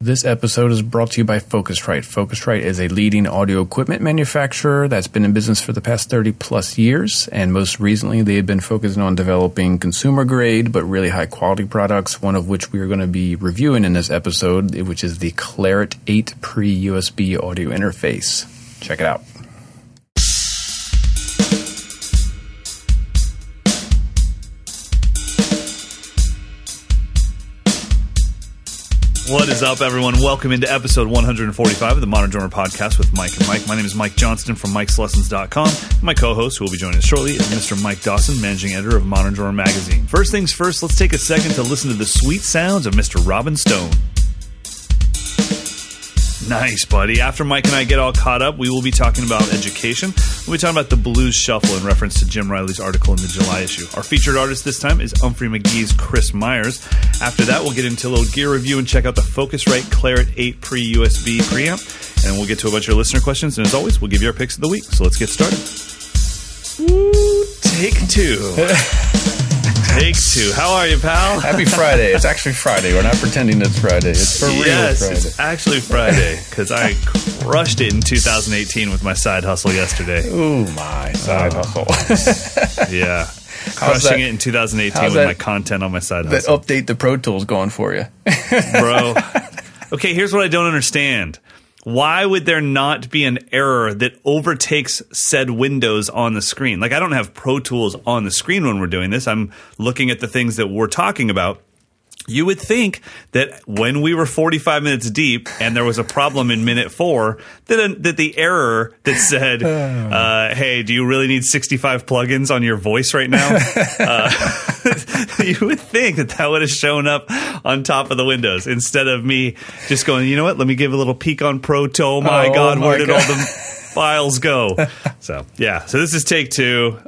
This episode is brought to you by Focusrite. Focusrite is a leading audio equipment manufacturer that's been in business for the past 30 plus years, and most recently they have been focusing on developing consumer grade but really high quality products, one of which we are going to be reviewing in this episode, which is the Clarett 8Pre USB audio interface. Check it out. What is up, everyone? Welcome into episode 145 of the Modern Drummer Podcast with Mike and Mike. My name is Mike Johnston from Mike'sLessons.com. My co-host, who will be joining us shortly, is Mr. Mike Dawson, managing editor of Modern Drummer Magazine. First things first, let's take a second to listen to the sweet sounds of Mr. Robin Stone. Nice, buddy. After Mike and I get all caught up, we will be talking about education. We'll be talking about the blues shuffle in reference to Jim Riley's article in the July issue. Our featured artist this time is Umphrey McGee's Chris Myers. After that, we'll get into a little gear review and check out the Focusrite Clarett 8Pre USB preamp. And we'll get to a bunch of your listener questions. And as always, we'll give you our picks of the week. So let's get started. Ooh, take two. Take two. How are you, pal? Happy Friday. It's actually Friday. We're not pretending it's Friday. It's for real Friday. Yes, it's actually Friday because I crushed it in 2018 with my side hustle yesterday. Ooh, my side hustle. Yeah. Crushing it in 2018 with my content on my side hustle. That update the Pro Tools going for you. Bro. Okay, here's what I don't understand. Why would there not be an error that overtakes said windows on the screen? Like, I don't have Pro Tools on the screen when we're doing this. I'm looking at the things that we're talking about. You would think that when we were 45 minutes deep and there was a problem in minute 4, that the error that said, hey, do you really need 65 plugins on your voice right now? You would think that would have shown up on top of the windows instead of me just going, you know what, let me give a little peek on Pro Tools. Oh my God, where did all the files go? So this is take two.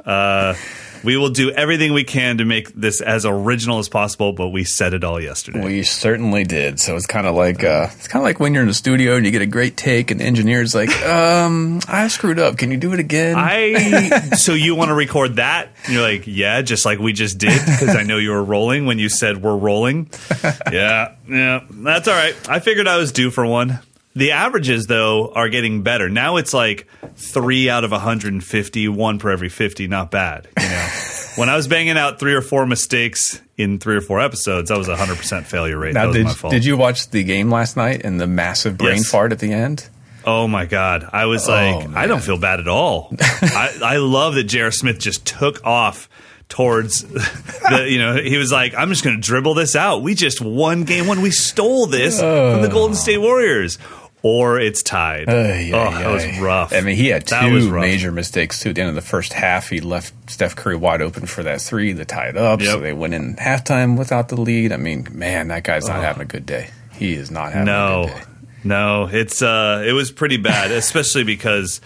We will do everything we can to make this as original as possible, but we said it all yesterday. We certainly did. So it's kind of like when you're in the studio and you get a great take, and the engineer's like, "I screwed up. Can you do it again?" So you want to record that? And you're like, "Yeah, just like we just did," because I know you were rolling when you said we're rolling. Yeah, that's all right. I figured I was due for one. The averages, though, are getting better. Now it's like 3 out of 150, 1 per every 50, not bad. You know? When I was banging out 3 or 4 mistakes in 3 or 4 episodes, that was a 100% failure rate. Now, that was my fault. Did you watch the game last night and the massive brain fart at the end? Oh, my God. I was like, man. I don't feel bad at all. I love that J.R. Smith just took off towards the, he was like, I'm just going to dribble this out. We just won game 1. We stole this from the Golden State Warriors. Or it's tied. That was rough. I mean, he had 2 major mistakes, too. At the end of the first half, he left Steph Curry wide open for that 3 that tied up. Yep. So they went in halftime without the lead. I mean, man, that guy's not having a good day. He is not having a good day. No, it's it was pretty bad, especially because,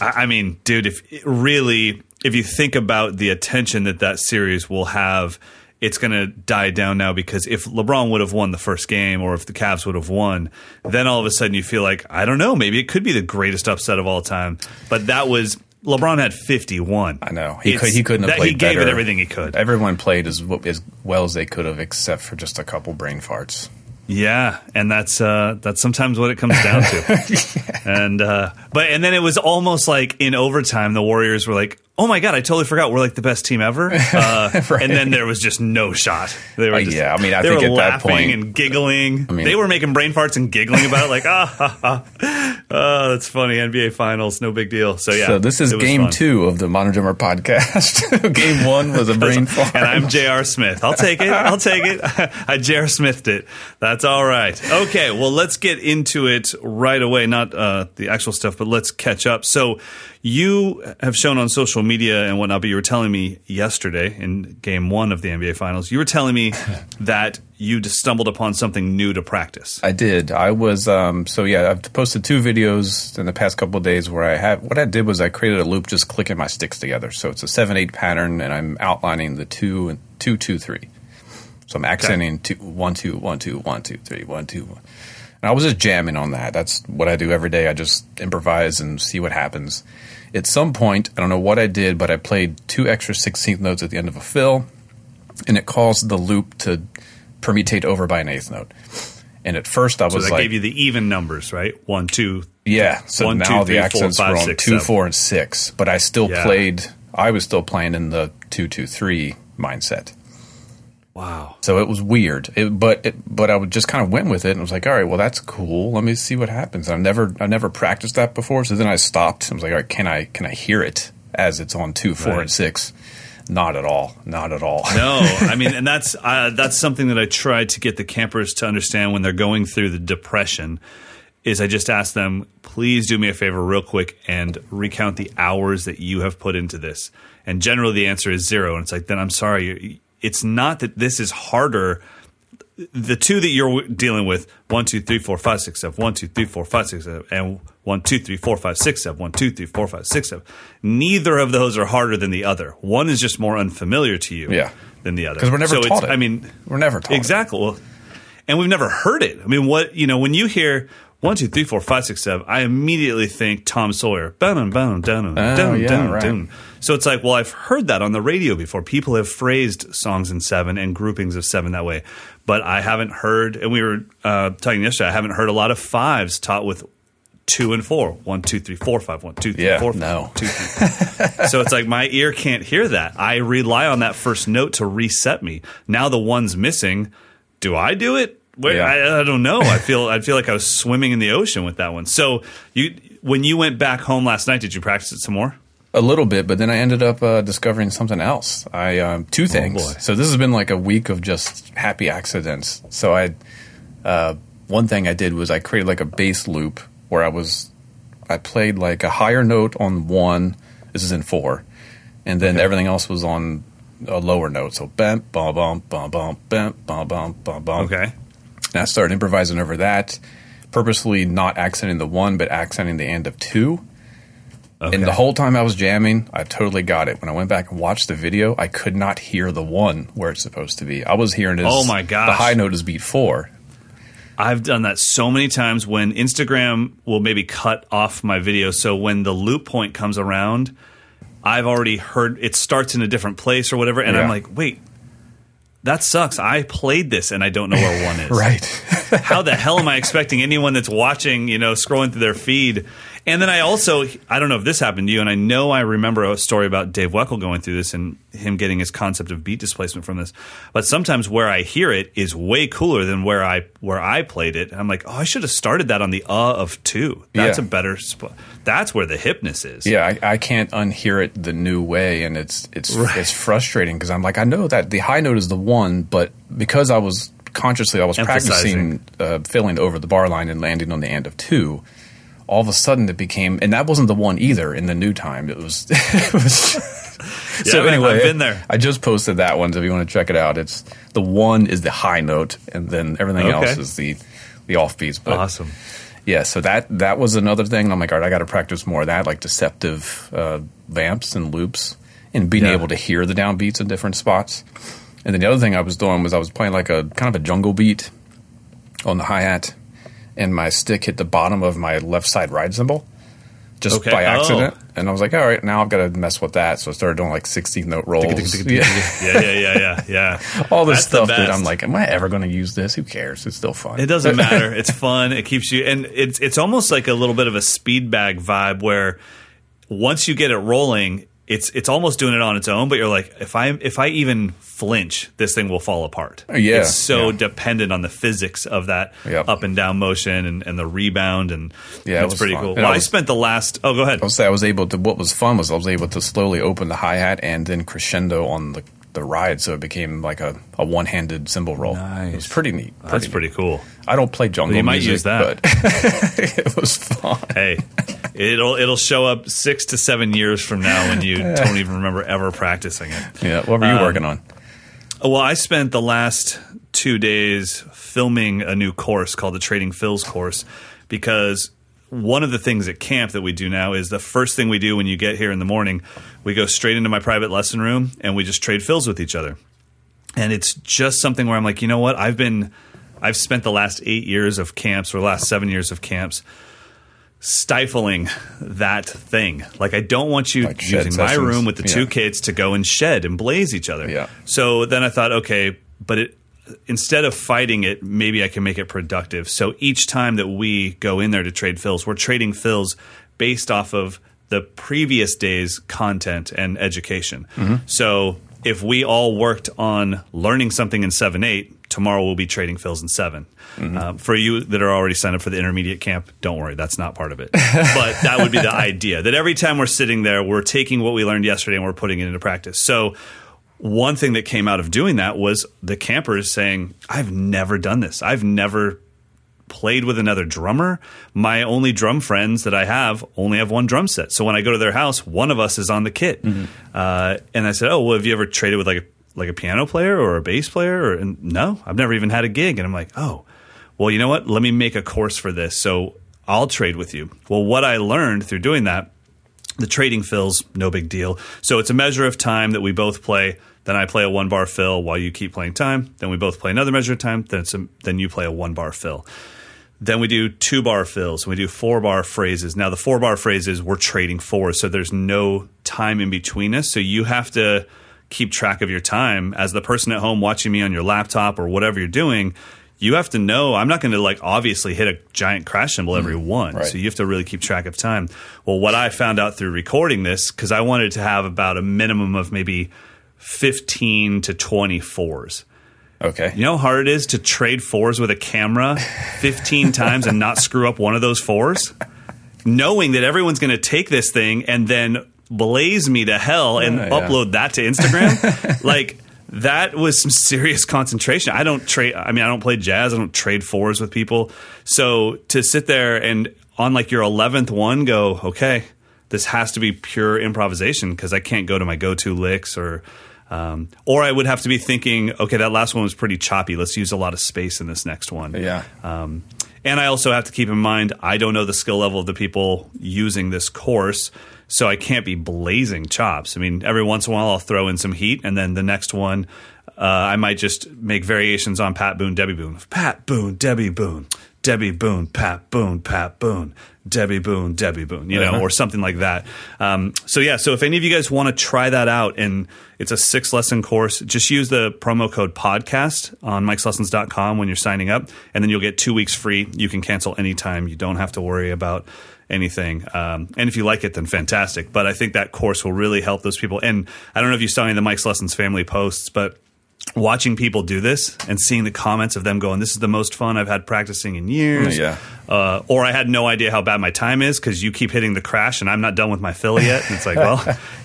I mean, dude, if you think about the attention that series will have, it's going to die down now, because if LeBron would have won the first game, or if the Cavs would have won, then all of a sudden you feel like, I don't know, maybe it could be the greatest upset of all time. But that was – LeBron had 51. I know. He couldn't have played better. He gave it everything he could. Everyone played as well as they could have, except for just a couple brain farts. Yeah, and that's sometimes what it comes down to. And then it was almost like in overtime, the Warriors were like, oh my God, I totally forgot we're like the best team ever. Right. And then there was just no shot. They were just, yeah, I mean, I think at that point, they were laughing and giggling. I mean, they were making brain farts and giggling about it, like, that's funny. NBA Finals, no big deal. So yeah, so this is game 2 of the Modern Drummer Podcast. Game 1 was a brain fart, and I'm J.R. Smith. I'll take it. I J.R. Smithed it. That's all right. Okay, well, let's get into it right away. Not the actual stuff, but let's catch up. So you have shown on social media and whatnot, but you were telling me yesterday in game 1 of the NBA Finals, you were telling me that you just stumbled upon something new to practice. I did. I was I've posted 2 videos in the past couple of days where what I did was I created a loop just clicking my sticks together. So it's a 7/8 pattern, and I'm outlining the 2 and 2, 2, 3. So I'm accenting 2, 1, 2, 1, 2, 1, 2, 3, 1, 2, 1. And I was just jamming on that. That's what I do every day. I just improvise and see what happens. At some point, I don't know what I did, but I played 2 extra 16th notes at the end of a fill, and it caused the loop to permutate over by an 8th note. And at first I was like... So that gave you the even numbers, right? 1, 2... Yeah, so one, now two, three, the accents four, five, were on six, 2, 4, and 6. But I still played... I was still playing in the 2, 2, 3 mindset. Wow. So it was weird. But I just kind of went with it and was like, all right, well, that's cool. Let me see what happens. I've never practiced that before. So then I stopped. I was like, all right, can I hear it as it's on 2, 4, and 6? Not at all. Not at all. No. I mean, and that's something that I tried to get the campers to understand when they're going through the depression is I just ask them, please do me a favor real quick and recount the hours that you have put into this. And generally the answer is 0. And it's like, then I'm sorry. It's not that this is harder. The two that you're dealing with, 1, 2, 3, 4, 5, 6, 7, 1, 2, 3, 4, 5, 6, 7, and 1, 2, 3, 4, 5, 6, 7, 1, 2, 3, 4, 5, 6, 7. Neither of those are harder than the other. One is just more unfamiliar to you than the other. Because we're never taught it. I mean, we're never taught exactly. Well, and we've never heard it. I mean, what when you hear 1, 2, 3, 4, 5, 6, 7, I immediately think Tom Sawyer. So it's like, well, I've heard that on the radio before. People have phrased songs in 7 and groupings of 7 that way. But I haven't heard, and we were talking yesterday, I haven't heard a lot of 5s taught with 2 and 4. 1, 2, 3, 4, 5. 1, 2, 3, 4, 5. No. 2, 3, 4. So it's like my ear can't hear that. I rely on that first note to reset me. Now the one's missing. Do I do it? I don't know. I feel like I was swimming in the ocean with that one. So when you went back home last night, did you practice it some more? A little bit, but then I ended up discovering something else. Two things. Oh, so this has been like a week of just happy accidents. So one thing I did was I created like a bass loop where I played like a higher note on 1. This is in 4, and then everything else was on a lower note. So bam, bam, bam, bam, bam, bam, bam, bam, bam. Okay. And I started improvising over that, purposely not accenting the 1, but accenting the end of 2. Okay. And the whole time I was jamming, I totally got it. When I went back and watched the video, I could not hear the 1 where it's supposed to be. I was hearing it as the high note is beat 4. I've done that so many times when Instagram will maybe cut off my video. So when the loop point comes around, I've already heard it starts in a different place or whatever. And I'm like, wait. That sucks. I played this and I don't know where 1 is. Right. How the hell am I expecting anyone that's watching, scrolling through their feed? And then I don't know if this happened to you, and I know I remember a story about Dave Weckl going through this and him getting his concept of beat displacement from this. But sometimes where I hear it is way cooler than where I played it. And I'm like, oh, I should have started that on the of 2. That's a better spot. That's where the hipness is. Yeah, I can't unhear it the new way, and it's frustrating because I'm like, I know that the high note is the 1, but because I was consciously practicing filling over the bar line and landing on the end of 2. All of a sudden it became, and that wasn't the 1 either in the new time. It was so anyway, I've been there. I just posted that one, so if you want to check it out. It's the 1 is the high note, and then everything else is the offbeats. But awesome. Yeah, so that was another thing. I'm like, all right, I got to practice more of that, like deceptive vamps and loops, and being able to hear the downbeats in different spots. And then the other thing I was doing was I was playing like a kind of a jungle beat on the hi-hat. And my stick hit the bottom of my left side ride cymbal just by accident. And I was like, all right, now I've got to mess with that. So I started doing like 16-note rolls. Yeah. All this stuff that I'm like, am I ever going to use this? Who cares? It's still fun. It doesn't matter. It's fun. It keeps you – and it's almost like a little bit of a speed bag vibe where once you get it rolling, it's almost doing it on its own. But you're like, if I even flinch, this thing will fall apart. Yeah, it's so dependent on the physics of that up and down motion and the rebound, and it's pretty cool. Well, I spent the last. Oh, go ahead. I was able to. What was fun was I was able to slowly open the hi hat and then crescendo on the ride, so it became like a one handed cymbal roll. Nice. It was pretty neat. That's pretty cool. I don't play jungle music, use that. But it was fun. Hey, it'll show up 6 to 7 years from now when you don't even remember ever practicing it. Yeah, what were you working on? Well, I spent the last 2 days filming a new course called the Trading Fills course, because one of the things at camp that we do now is the first thing we do when you get here in the morning, we go straight into my private lesson room and we just trade fills with each other. And it's just something where I'm like, you know what? I've spent the last 8 years of camps, or the last 7 years of camps, stifling that thing. Like, I don't want you using sessions. My room with the two kids to go and shed and blaze each other. Yeah. So then I thought, okay, but instead of fighting it, maybe I can make it productive. So each time that we go in there to trade fills, we're trading fills based off of the previous day's content and education. Mm-hmm. So if we all worked on learning something in 7-8, tomorrow we'll be trading fills in 7. Mm-hmm. For you that are already signed up for the intermediate camp, don't worry, that's not part of it. But that would be the idea, that every time we're sitting there, we're taking what we learned yesterday and we're putting it into practice. So one thing that came out of doing that was the campers saying, I've never done this. I've never played with another drummer. My only drum friends that I have only have one drum set. So when I go to their house, one of us is on the kit. Mm-hmm. And I said, oh, well, have you ever traded with like a piano player or a bass player? And no, I've never even had a gig. And I'm like, oh, well, you know what? Let me make a course for this. So I'll trade with you. Well, what I learned through doing that, the trading fills, no big deal. So it's a measure of time that we both play. Then I play a one-bar fill while you keep playing time. Then we both play another measure of time. Then you play a one-bar fill. Then we do 2-bar fills. We do 4-bar phrases. Now, the 4-bar phrases, we're trading fours, so there's no time in between us. So you have to keep track of your time. As the person at home watching me on your laptop or whatever you're doing, you have to know I'm not going to obviously hit a giant crash cymbal every one. Right. So you have to really keep track of time. Well, what I found out through recording this, because I wanted to have about a minimum of maybe 15 to 20 fours. Okay. You know how hard it is to trade fours with a camera 15 times and not screw up one of those fours? Knowing that everyone's going to take this thing and then blaze me to hell and upload that to Instagram. That was some serious concentration. I don't play jazz. I don't trade fours with people. So to sit there and on your 11th one go, okay, this has to be pure improvisation because I can't go to my go-to licks or I would have to be thinking, okay, that last one was pretty choppy. Let's use a lot of space in this next one. Yeah. And I also have to keep in mind, I don't know the skill level of the people using this course. So I can't be blazing chops. I mean, every once in a while I'll throw in some heat, and then the next one I might just make variations on Pat Boone, Debbie Boone. Pat Boone, Debbie Boone, Debbie Boone, Pat Boone, Pat Boone, Debbie Boone, Debbie Boone, or something like that. So if any of you guys want to try that out, and it's a 6-lesson course, just use the promo code podcast on mikeslessons.com when you're signing up, and then you'll get 2 weeks free. You can cancel anytime. You don't have to worry about anything. And if you like it, then fantastic. But I think that course will really help those people. And I don't know if you saw any of the Mike's Lessons family posts, but watching people do this and seeing the comments of them going, this is the most fun I've had practicing in years. Yeah. Or I had no idea how bad my time is because you keep hitting the crash and I'm not done with my fill yet. And it's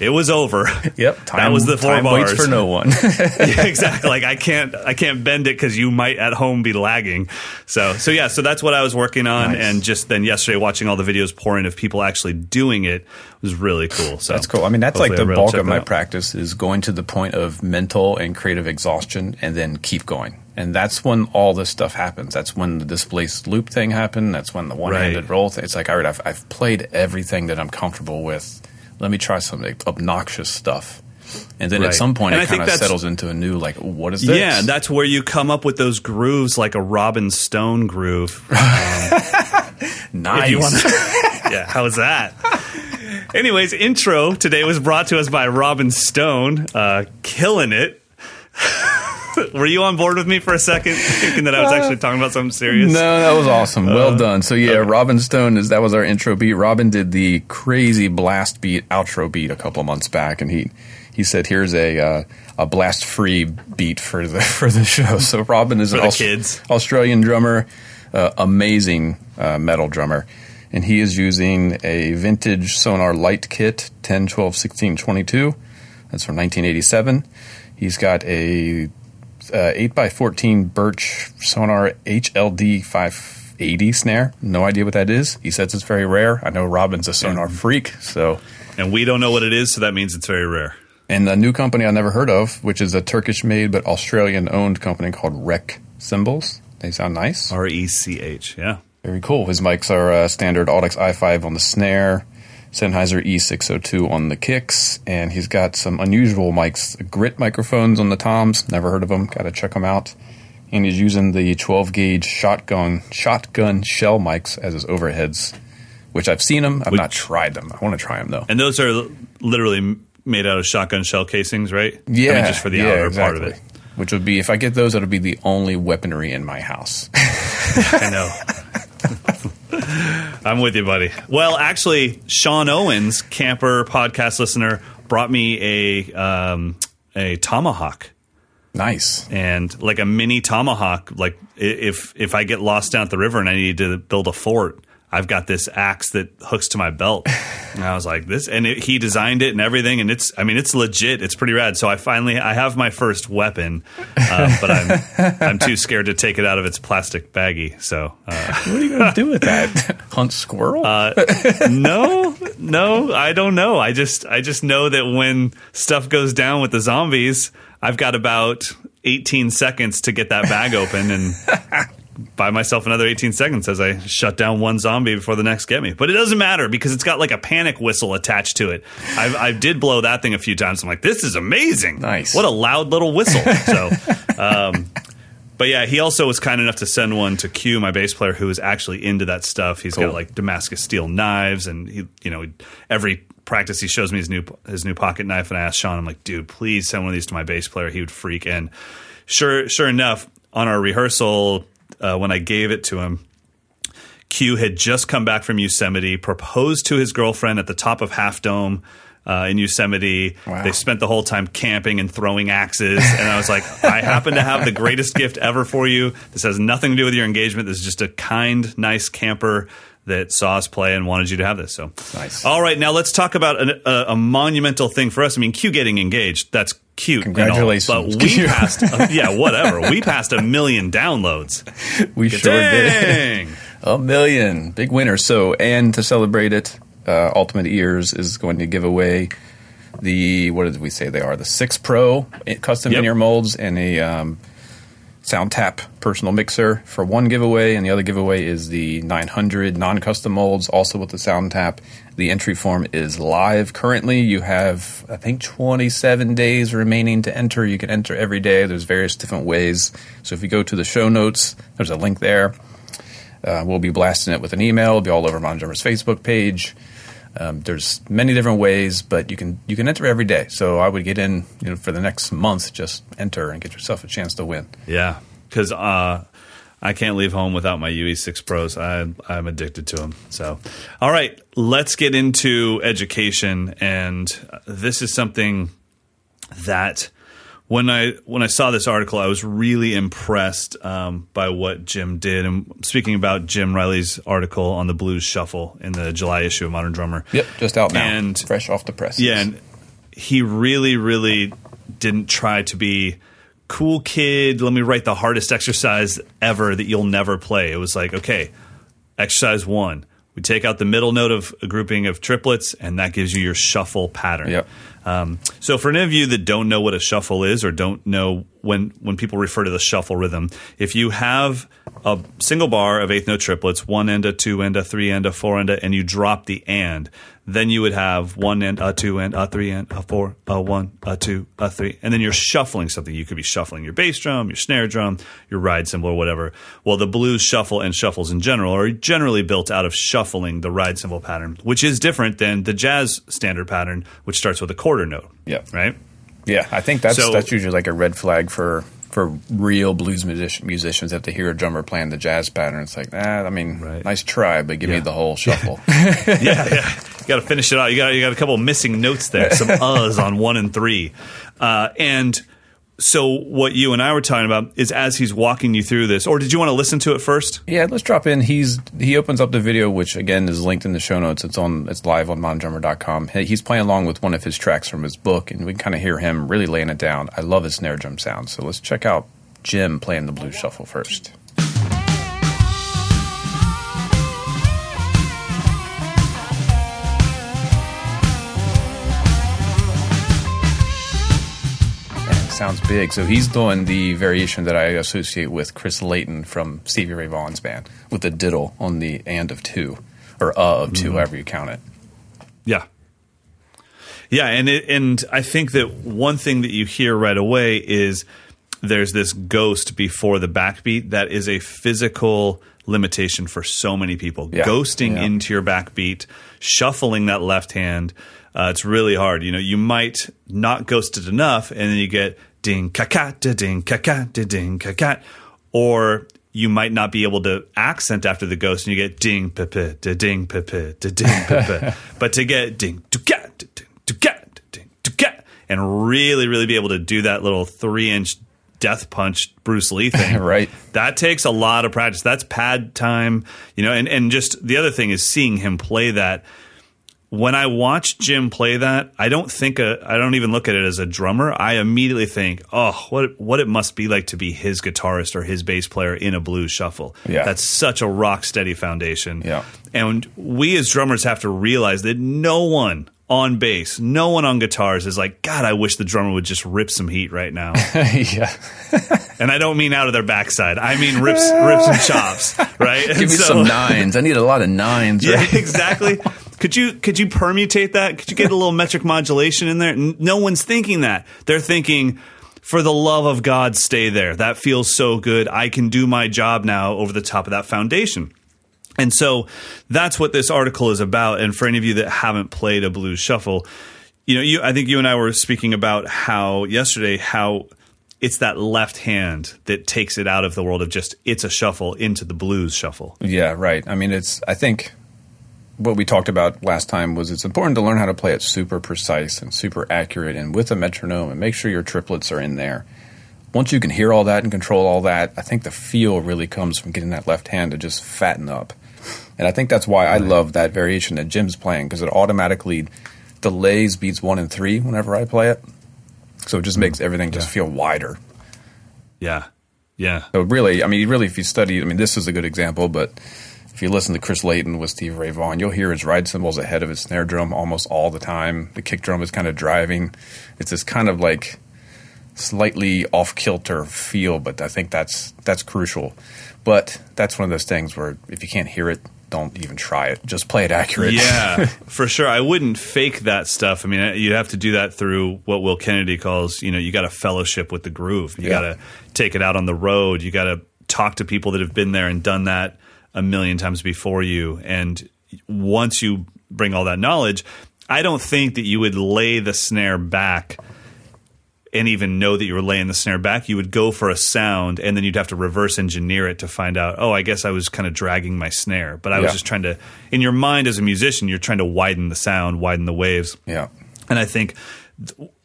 it was over. Yep. That was the 4 time bars. Waits for no one. Yeah, exactly. I can't bend it because you might at home be lagging. So that's what I was working on. Nice. And just then yesterday watching all the videos pour in of people actually doing it was really cool. So that's cool. I mean, that's like the bulk of my practice is going to the point of mental and creative exhaustion and then keep going. And that's when all this stuff happens. That's when the displaced loop thing happened. That's when the one-handed roll thing. It's all right, I've played everything that I'm comfortable with. Let me try some obnoxious stuff. And then at some point it kind of settles into a new, what is this? Yeah, that's where you come up with those grooves like a Robin Stone groove. Nice. Yeah, how is that? Anyways, intro today was brought to us by Robin Stone. Killing it. Were you on board with me for a second, thinking that I was actually talking about something serious? No, that was awesome. Well done. So yeah, Robin Stone, that was our intro beat. Robin did the crazy blast beat, outro beat a couple months back, and he said, here's a blast-free beat for the show. So Robin is an Australian drummer, amazing metal drummer, and he is using a vintage Sonar Light Kit, 10, 12, 16, 22. That's from 1987. He's got a 8x14 Birch Sonar HLD 580 snare. No idea what that is. He says it's very rare. I know Robin's a Sonar freak, so. And we don't know what it is, so that means it's very rare. And a new company I never heard of, which is a Turkish-made but Australian-owned company called Rec Cymbals. They sound nice. RECH, yeah. Very cool. His mics are standard Audex i5 on the snare, Sennheiser E602 on the kicks, and he's got some unusual mics, grit microphones on the toms. Never heard of them. Got to check them out. And he's using the 12-gauge shotgun shell mics as his overheads, which I've seen them. I've not tried them. I want to try them, though. And those are literally made out of shotgun shell casings, right? Yeah. I mean, just for the outer part of it. which would be, if I get those, that'll be the only weaponry in my house. I know. I'm with you, buddy. Well, actually, Sean Owens, camper podcast listener, brought me a tomahawk. Nice. And like a mini tomahawk. Like if I get lost down at the river and I need to build a fort, I've got this axe that hooks to my belt. And I was like, this, and he designed it and everything. And it's, I mean, it's legit. It's pretty rad. So I have my first weapon, but I'm too scared to take it out of its plastic baggie. So what are you going to do with that? Hunt squirrel? No, I don't know. I just know that when stuff goes down with the zombies, I've got about 18 seconds to get that bag open and buy myself another 18 seconds as I shut down one zombie before the next get me. But it doesn't matter because it's got like a panic whistle attached to it. I did blow that thing a few times. I'm like, this is amazing. Nice. What a loud little whistle. So, but yeah, he also was kind enough to send one to Q, my bass player, who is actually into that stuff. He's got like Damascus steel knives, and he, you know, every practice he shows me his new pocket knife, and I asked Sean, I'm like, dude, please send one of these to my bass player. He would freak. And sure enough, on our rehearsal, when I gave it to him, Q had just come back from Yosemite, proposed to his girlfriend at the top of Half Dome in Yosemite. Wow. They spent the whole time camping and throwing axes. And I was like, I happen to have the greatest gift ever for you. This has nothing to do with your engagement. This is just a kind, nice camper that saw us play and wanted you to have this. So, nice. All right, now let's talk about a monumental thing for us. I mean, Q getting engaged, that's cute. Congratulations. And all, but we passed, yeah, whatever. We passed 1 million downloads. We sure did. 1 million. Big winner. So, and to celebrate it, Ultimate Ears is going to give away the, what did we say they are? The 6 Pro custom in-ear molds and a Sound Tap personal mixer for one giveaway, and the other giveaway is the 900 non-custom molds, also with the Sound Tap. The entry form is live currently. You have, I think, 27 days remaining to enter. You can enter every day. There's various different ways. So if you go to the show notes, there's a link there. We'll be blasting it with an email. It'll be all over Modern Drummer's Facebook page. There's many different ways, but you can enter every day. So I would get in, you know, for the next month, just enter and get yourself a chance to win. Yeah, because I can't leave home without my UE6 Pros. I'm addicted to them. So, all right, let's get into education. And this is something that when I saw this article, I was really impressed by what Jim did. And speaking about Jim Riley's article on the Blues Shuffle in the July issue of Modern Drummer. Yep, just out now, and fresh off the presses. Yeah, and he really, really didn't try to be cool kid, let me write the hardest exercise ever that you'll never play. It was like, okay, exercise 1. We take out the middle note of a grouping of triplets, and that gives you your shuffle pattern. Yep. So for any of you that don't know what a shuffle is or don't know when people refer to the shuffle rhythm, if you have a single bar of eighth note triplets, one enda, two enda, three enda, four enda, and you drop the and, then you would have one and, a two and, a three and, a four, a one, a two, a three. And then you're shuffling something. You could be shuffling your bass drum, your snare drum, your ride cymbal, or whatever. Well, the blues shuffle and shuffles in general are generally built out of shuffling the ride cymbal pattern, which is different than the jazz standard pattern, which starts with a quarter note. Yeah. Right? Yeah. I think that's usually like a red flag for real blues musicians that they hear a drummer playing the jazz pattern. It's like, right. Nice try, but give me the whole shuffle. Yeah. You got to finish it out. You got a couple of missing notes there, some uhs on 1 and 3. And so what you and I were talking about is as he's walking you through this, or did you want to listen to it first? Yeah, let's drop in. He opens up the video, which again is linked in the show notes. It's live on moderndrummer.com. He's playing along with one of his tracks from his book, and we can kind of hear him really laying it down. I love his snare drum sound. So let's check out Jim playing the blues shuffle first. Sounds big. So he's doing the variation that I associate with Chris Layton from Stevie Ray Vaughan's band with the diddle on the and of 2 or of 2, however you count it. Yeah. Yeah. And I think that one thing that you hear right away is there's this ghost before the backbeat. That is a physical limitation for so many people. Yeah. Ghosting into your backbeat, shuffling that left hand. It's really hard. You know, you might not ghost it enough, and then you get ding ka ka da ding ka ka da ding ka ka, or you might not be able to accent after the ghost, and you get ding pa pa da ding pa pa da ding pa pa. But to get ding to ka da ding to ka da ding to ka, and really, really be able to do that little 3-inch death punch Bruce Lee thing, right? That takes a lot of practice. That's pad time, you know. And just the other thing is seeing him play that. When I watch Jim play that, I don't even look at it as a drummer. I immediately think, oh, what it must be like to be his guitarist or his bass player in a blues shuffle. Yeah. That's such a rock steady foundation. Yeah. And we as drummers have to realize that no one on bass, no one on guitars is like, God, I wish the drummer would just rip some heat right now. Yeah. And I don't mean out of their backside. I mean rips and chops, right? Give me some nines. I need a lot of nines. Right? Yeah, exactly. Could you permutate that? Could you get a little metric modulation in there? No one's thinking that. They're thinking, for the love of God, stay there. That feels so good. I can do my job now over the top of that foundation. And so that's what this article is about. And for any of you that haven't played a blues shuffle, you know, I think you and I were speaking about how it's that left hand that takes it out of the world of just it's a shuffle into the blues shuffle. Yeah, right. I mean, I think what we talked about last time was it's important to learn how to play it super precise and super accurate and with a metronome, and make sure your triplets are in there. Once you can hear all that and control all that, I think the feel really comes from getting that left hand to just fatten up. And I think that's why I love that variation that Jim's playing, because it automatically delays beats 1 and 3 whenever I play it. So it just makes everything just feel wider. Yeah. Yeah. So really, I mean, if you study, I mean, this is a good example, but if you listen to Chris Layton with Stevie Ray Vaughan, you'll hear his ride cymbals ahead of his snare drum almost all the time. The kick drum is kind of driving. It's this kind of like slightly off-kilter feel, but I think that's crucial. But that's one of those things where if you can't hear it, don't even try it. Just play it accurate. Yeah, for sure. I wouldn't fake that stuff. I mean, you have to do that through what Will Kennedy calls, you know, you got to fellowship with the groove. You got to take it out on the road. You got to talk to people that have been there and done that a million times before you. And once you bring all that knowledge, I don't think that you would lay the snare back and even know that you were laying the snare back. You would go for a sound, and then you'd have to reverse engineer it to find out, oh, I guess I was kind of dragging my snare. But I was just trying to, in your mind as a musician, you're trying to widen the sound, widen the waves. Yeah. And I think,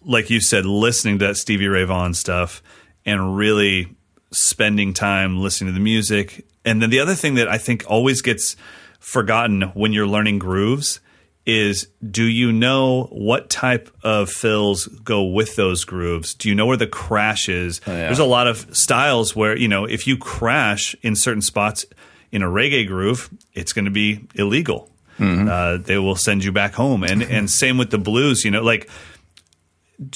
like you said, listening to that Stevie Ray Vaughan stuff and really spending time listening to the music. And then the other thing that I think always gets forgotten when you're learning grooves is, do you know what type of fills go with those grooves? Do you know where the crash is? Oh, yeah. There's a lot of styles where, you know, if you crash in certain spots in a reggae groove, it's going to be illegal. Mm-hmm. They will send you back home. And same with the blues, you know, like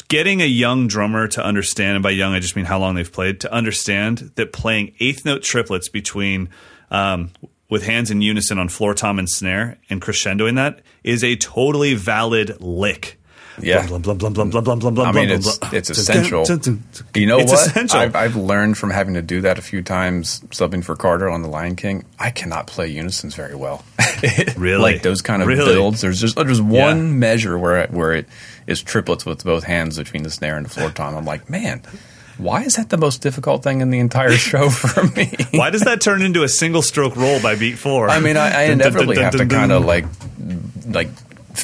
getting a young drummer to understand, and by young I just mean how long they've played, to understand that playing eighth note triplets between with hands in unison on floor tom and snare and crescendoing that is a totally valid lick. Yeah. Blum, blum, blum, blum, blum, blum, blum, I mean, it's essential. You know it's what? Essential. I've learned from having to do that a few times, subbing for Carter on The Lion King. I cannot play unisons very well. Really? Like those kind of builds. There's one measure where it is triplets with both hands between the snare and the floor tom. I'm like, man, why is that the most difficult thing in the entire show for me? Why does that turn into a single stroke roll by beat 4? I mean, I inevitably have to kind of like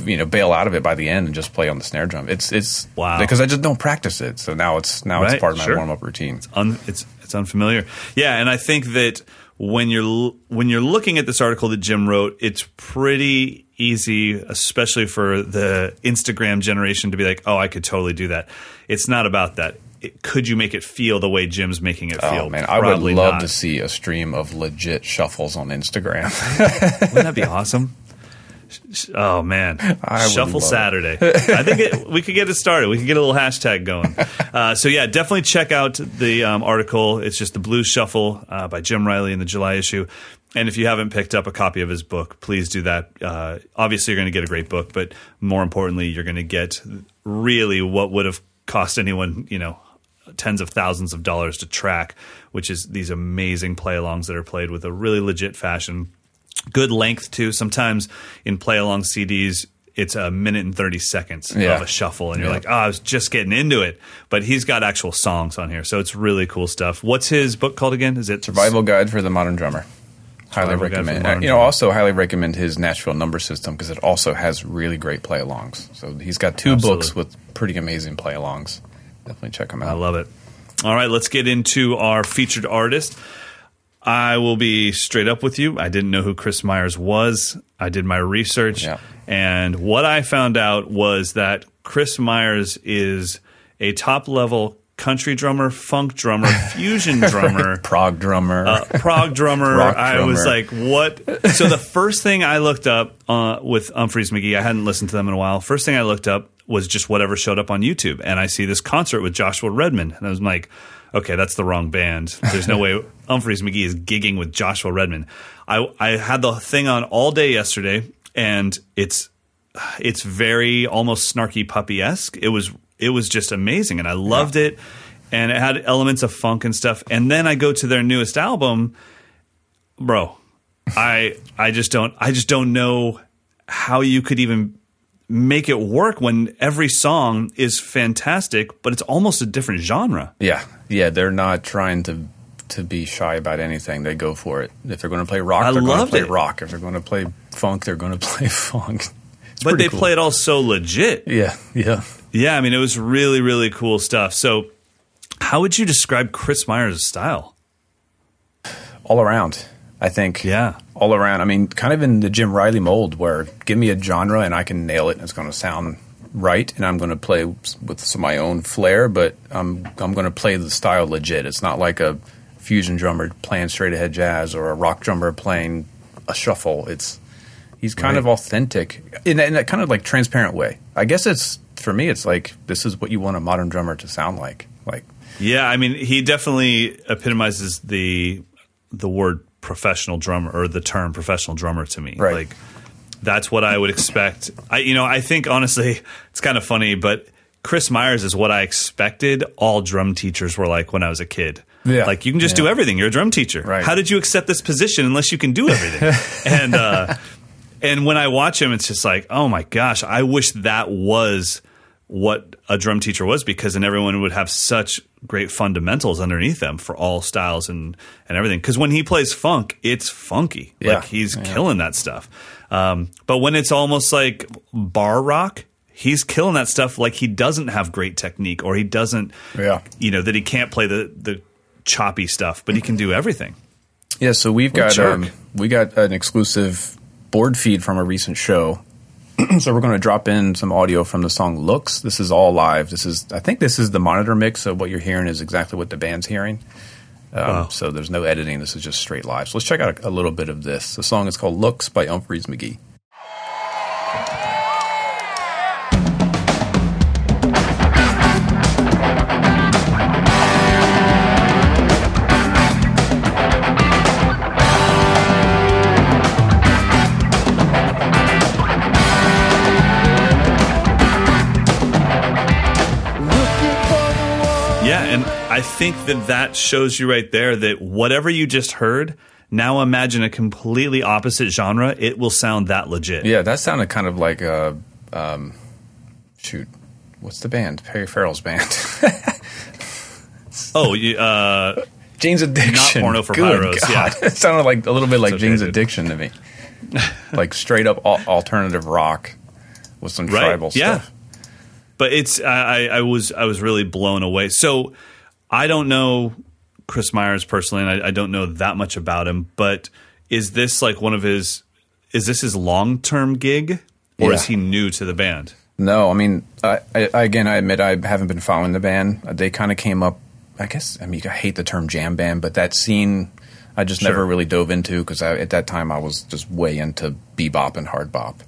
you know, bail out of it by the end and just play on the snare drum. It's wow, because I just don't practice it. So now it's part of my warm up routine. It's unfamiliar. Yeah, and I think that when you're looking at this article that Jim wrote, it's pretty easy, especially for the Instagram generation, to be like, oh, I could totally do that. It's not about that. Could you make it feel the way Jim's making it feel? Oh, man, probably I would love to see a stream of legit shuffles on Instagram. Wouldn't that be awesome? Oh, man. Shuffle Saturday. I think we could get it started. We could get a little hashtag going. So, yeah, definitely check out the article. It's just The Blues Shuffle by Jim Riley in the July issue. And if you haven't picked up a copy of his book, please do that. Obviously, you're going to get a great book, but more importantly, you're going to get really what would have cost anyone, you know, tens of thousands of dollars to track, which is these amazing play-alongs that are played with a really legit fashion. Good length, too. Sometimes in play-along CDs, it's a minute and 30 seconds of a shuffle, and you're like, oh, I was just getting into it. But he's got actual songs on here, so it's really cool stuff. What's his book called again? Is it Survival Guide for the Modern Drummer? Highly recommend. You know, also highly recommend his Nashville Number System, because it also has really great play-alongs. So he's got two books with pretty amazing play-alongs. Definitely check them out. I love it. All right, let's get into our featured artist. I will be straight up with you. I didn't know who Kris Myers was. I did my research, and what I found out was that Kris Myers is a top-level country drummer, funk drummer, fusion drummer. prog drummer. I was like, what? So the first thing I looked up with Umphrey's McGee, I hadn't listened to them in a while. First thing I looked up was just whatever showed up on YouTube. And I see this concert with Joshua Redman. And I was like, okay, that's the wrong band. There's no way Umphrey's McGee is gigging with Joshua Redman. I had the thing on all day yesterday, and it's very almost Snarky Puppy-esque. It was just amazing, and I loved it, and it had elements of funk and stuff. And then I go to their newest album, bro. I just don't know how you could even make it work when every song is fantastic, but it's almost a different genre. Yeah, they're not trying to be shy about anything. They go for it. If they're going to play rock, they're going to play rock. If they're going to play funk, they're going to play funk. But they play it all so legit. Yeah, I mean, it was really, really cool stuff. So how would you describe Kris Myers' style? All around, I think. Yeah. All around. I mean, kind of in the Jim Riley mold, where give me a genre and I can nail it and it's going to sound right, and I'm going to play with some of my own flair, but I'm going to play the style legit. It's not like a fusion drummer playing straight-ahead jazz or a rock drummer playing a shuffle. He's kind of authentic in that kind of like transparent way. I guess it's... for me, it's like, this is what you want a modern drummer to sound like. Yeah, I mean, he definitely epitomizes the word professional drummer, or the term professional drummer, to me. Right. Like, that's what I would expect. I think, honestly, it's kind of funny, but Kris Myers is what I expected all drum teachers were like when I was a kid. Yeah. Like, you can just do everything. You're a drum teacher. Right. How did you accept this position unless you can do everything? And when I watch him, it's just like, oh, my gosh, I wish that was what a drum teacher was, because then everyone would have such great fundamentals underneath them for all styles and everything. Because when he plays funk, it's funky. Yeah. Like, he's killing that stuff. But when it's almost like bar rock, he's killing that stuff like he doesn't have great technique, or he doesn't, that he can't play the choppy stuff, but he can do everything. Yeah, so we got an exclusive board feed from a recent show. So we're going to drop in some audio from the song Looks. This is all live. I think this is the monitor mix, so what you're hearing is exactly what the band's hearing. Wow. So there's no editing. This is just straight live. So let's check out a little bit of this. The song is called Looks by Umphrey's McGee. I think that shows you right there that whatever you just heard, now imagine a completely opposite genre. It will sound that legit. Yeah, that sounded kind of like a what's the band? Perry Farrell's band. Jane's Addiction. Not Porno for Pyros. God. Yeah, it sounded like a little bit like Jane's Addiction to me, like straight up alternative rock with some tribal stuff. Yeah, but it's I was really blown away. So. I don't know Kris Myers personally, and I don't know that much about him, but is this like is this his long-term gig, or is he new to the band? No, I mean, I admit I haven't been following the band. They kind of came up, I guess, I mean, I hate the term jam band, but that scene I just never really dove into, because at that time I was just way into bebop and hard bop.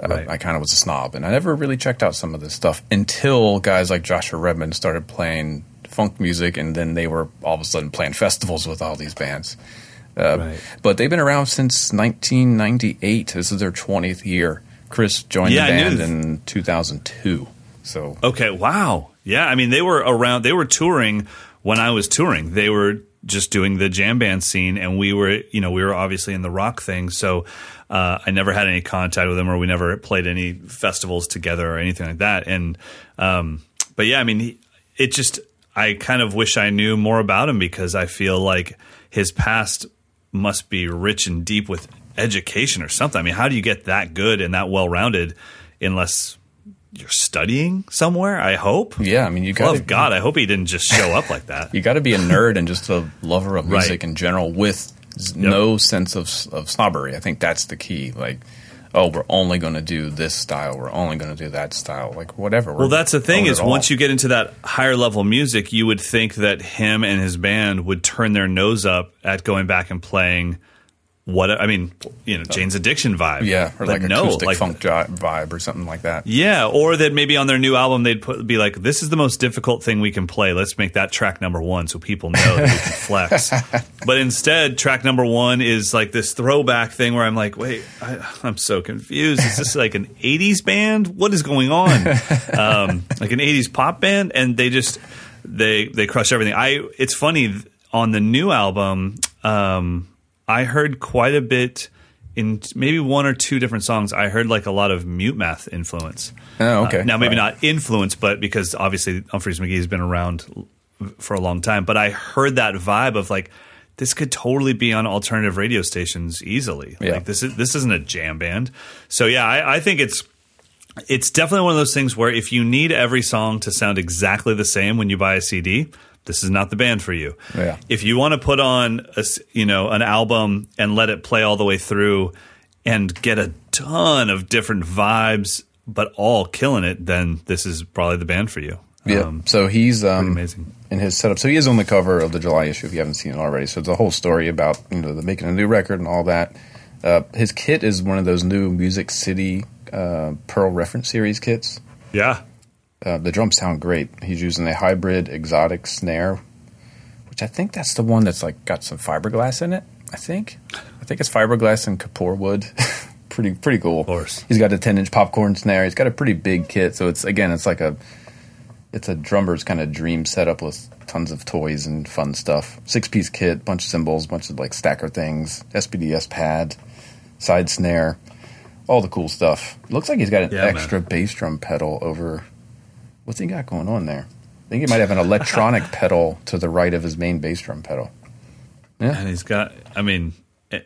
I kind of was a snob, and I never really checked out some of this stuff until guys like Joshua Redman started playing funk music, and then they were all of a sudden playing festivals with all these bands. But they've been around since 1998. This is their 20th year. Kris joined the band in 2002. So okay, wow. Yeah, I mean, they were around. They were touring when I was touring. They were just doing the jam band scene, and we were obviously in the rock thing, so I never had any contact with him, or we never played any festivals together or anything like that. And but yeah, I mean, I kind of wish I knew more about him, because I feel like his past must be rich and deep with education or something. I mean, how do you get that good and that well-rounded unless you're studying somewhere, I hope? Yeah, I mean, you got to... Love God, I hope he didn't just show up like that. You got to be a nerd and just a lover of music in general with no sense of snobbery. I think that's the key. Like, oh, we're only going to do this style. We're only going to do that style. Like, whatever. Well, that's the thing is, once you get into that higher level music, you would think that him and his band would turn their nose up at going back and playing... Jane's Addiction vibe, yeah, or like acoustic funk vibe or something like that. Yeah, or that maybe on their new album they'd be like, "This is the most difficult thing we can play. Let's make that track number one, so people know that we can flex." But instead, track number one is like this throwback thing where I'm like, "Wait, I'm so confused. Is this like an '80s band? What is going on? Like an '80s pop band?" And they just they crush everything. It's funny on the new album. I heard quite a bit in maybe one or two different songs. I heard like a lot of Mute Math influence. Oh, okay. Now, maybe not influence, but because obviously Umphrey's McGee has been around for a long time. But I heard that vibe of like, this could totally be on alternative radio stations easily. Yeah. Like this isn't a jam band. So yeah, I think it's definitely one of those things where if you need every song to sound exactly the same when you buy a CD, this is not the band for you. Yeah. If you want to put on an album and let it play all the way through and get a ton of different vibes, but all killing it, then this is probably the band for you. Yeah. So he's amazing in his setup. So he is on the cover of the July issue if you haven't seen it already. So it's a whole story about the making a new record and all that. His kit is one of those new Music City Pearl Reference Series kits. Yeah. The drums sound great. He's using a hybrid exotic snare, which I think that's the one that's like got some fiberglass in it. I think it's fiberglass and Kapor wood. pretty cool. Of course. He's got a 10-inch popcorn snare. He's got a pretty big kit. So it's a drummer's kind of dream setup with tons of toys and fun stuff. 6-piece kit, bunch of cymbals, bunch of like stacker things, SBDS pad, side snare, all the cool stuff. Looks like he's got an extra bass drum pedal over. What's he got going on there? I think he might have an electronic pedal to the right of his main bass drum pedal. Yeah, and he's got. I mean,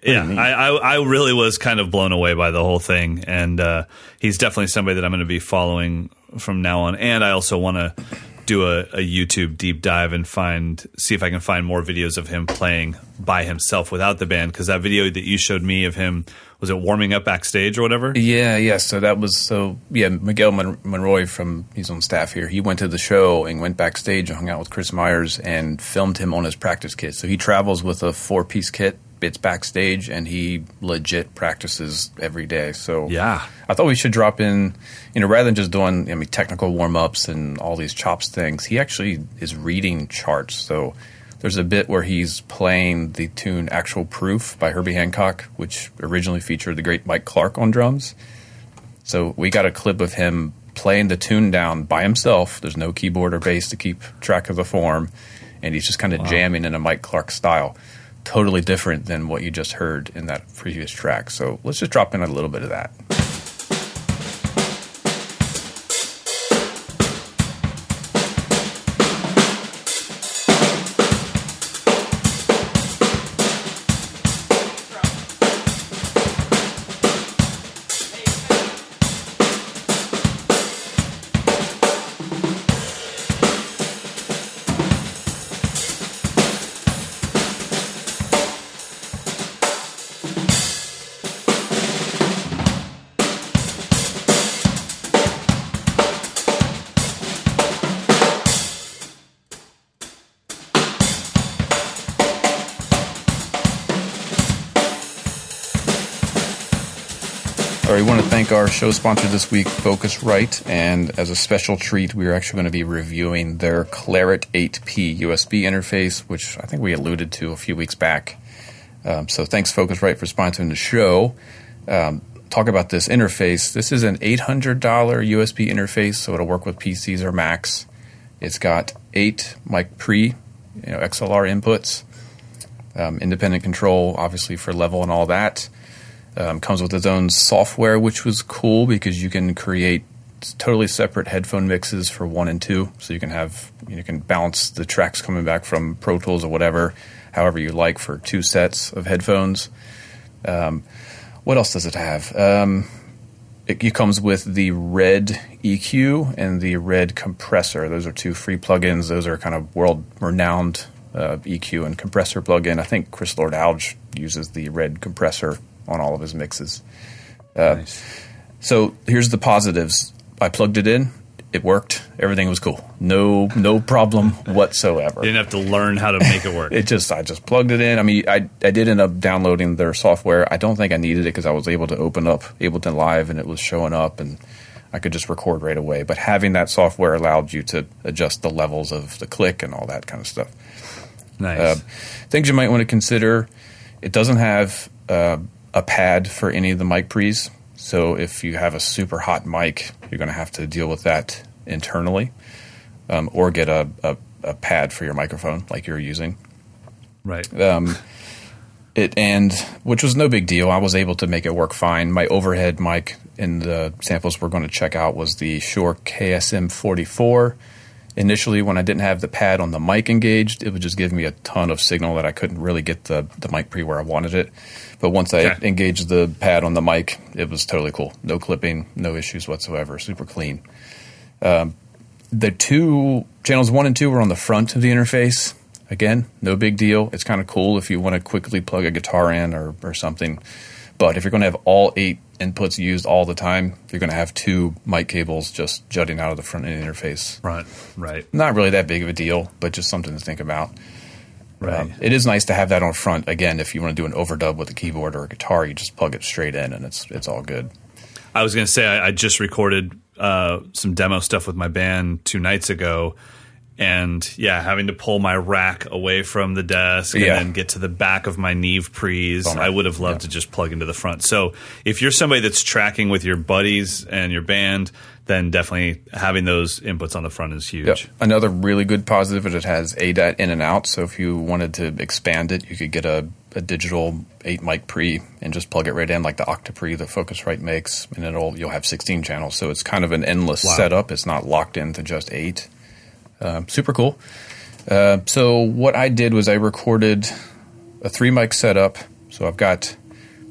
yeah, I really was kind of blown away by the whole thing, and he's definitely somebody that I'm going to be following from now on. And I also want to do a YouTube deep dive and see if I can find more videos of him playing by himself without the band, because that video that you showed me of him. Was it warming up backstage or whatever? Yeah. So Miguel Monroy he's on staff here. He went to the show and went backstage and hung out with Chris Myers and filmed him on his practice kit. So he travels with a 4-piece kit. It's backstage and he legit practices every day. So yeah, I thought we should drop in, rather than just doing technical warm ups and all these chops things. He actually is reading charts. So. There's a bit where he's playing the tune Actual Proof by Herbie Hancock, which originally featured the great Mike Clark on drums. So we got a clip of him playing the tune down by himself. There's no keyboard or bass to keep track of the form. And he's just kind of jamming in a Mike Clark style. Totally different than what you just heard in that previous track. So let's just drop in a little bit of that. Our show sponsor this week, Focusrite, and as a special treat, we are actually going to be reviewing their Clarett 8Pre USB interface, which I think we alluded to a few weeks back. So thanks, Focusrite, for sponsoring the show. Talk about this interface. This is an $800 USB interface, so it'll work with PCs or Macs. It's got 8 mic pre XLR inputs. independent control, obviously, for level and all that. Comes with its own software, which was cool because you can create totally separate headphone mixes for 1 and 2, so you can have, you can bounce the tracks coming back from Pro Tools or whatever, however you like, for 2 sets of headphones. What else does it have? It comes with the Red EQ and the Red Compressor. Those are 2 free plugins. Those are kind of world-renowned EQ and compressor plugin. I think Chris Lord Alge uses the Red Compressor on all of his mixes. Nice. So here's the positives. I plugged it in. It worked. Everything was cool. No problem whatsoever. You didn't have to learn how to make it work. I just plugged it in. I mean, I did end up downloading their software. I don't think I needed it because I was able to open up Ableton Live and it was showing up and I could just record right away. But having that software allowed you to adjust the levels of the click and all that kind of stuff. Nice. Things you might want to consider. It doesn't have a pad for any of the mic pre's. So if you have a super hot mic, you're going to have to deal with that internally, or get a pad for your microphone like you're using. Right. Which was no big deal. I was able to make it work fine. My overhead mic in the samples we're going to check out was the Shure KSM44. Initially, when I didn't have the pad on the mic engaged, it would just give me a ton of signal that I couldn't really get the mic pre where I wanted it. But once I engaged the pad on the mic, it was totally cool. No clipping, no issues whatsoever. Super clean. The 2 channels 1 and 2 were on the front of the interface. Again, no big deal. It's kind of cool if you want to quickly plug a guitar in or something. But if you're going to have all 8 inputs used all the time, you're going to have 2 mic cables just jutting out of the front end interface. Right. Not really that big of a deal, but just something to think about. Right. It is nice to have that on front. Again, if you want to do an overdub with a keyboard or a guitar, you just plug it straight in, and it's all good. I was going to say I just recorded some demo stuff with my band 2 nights ago, and having to pull my rack away from the desk and then get to the back of my Neve pre's, I would have loved to just plug into the front. So if you're somebody that's tracking with your buddies and your band, then definitely having those inputs on the front is huge. Yep. Another really good positive is it has ADAT in and out, so if you wanted to expand it, you could get a digital 8 mic pre and just plug it right in, like the Octapre the Focusrite makes, and you'll have 16 channels. So it's kind of an endless setup. It's not locked into just 8. Super cool. So what I did was I recorded a 3-mic setup. So I've got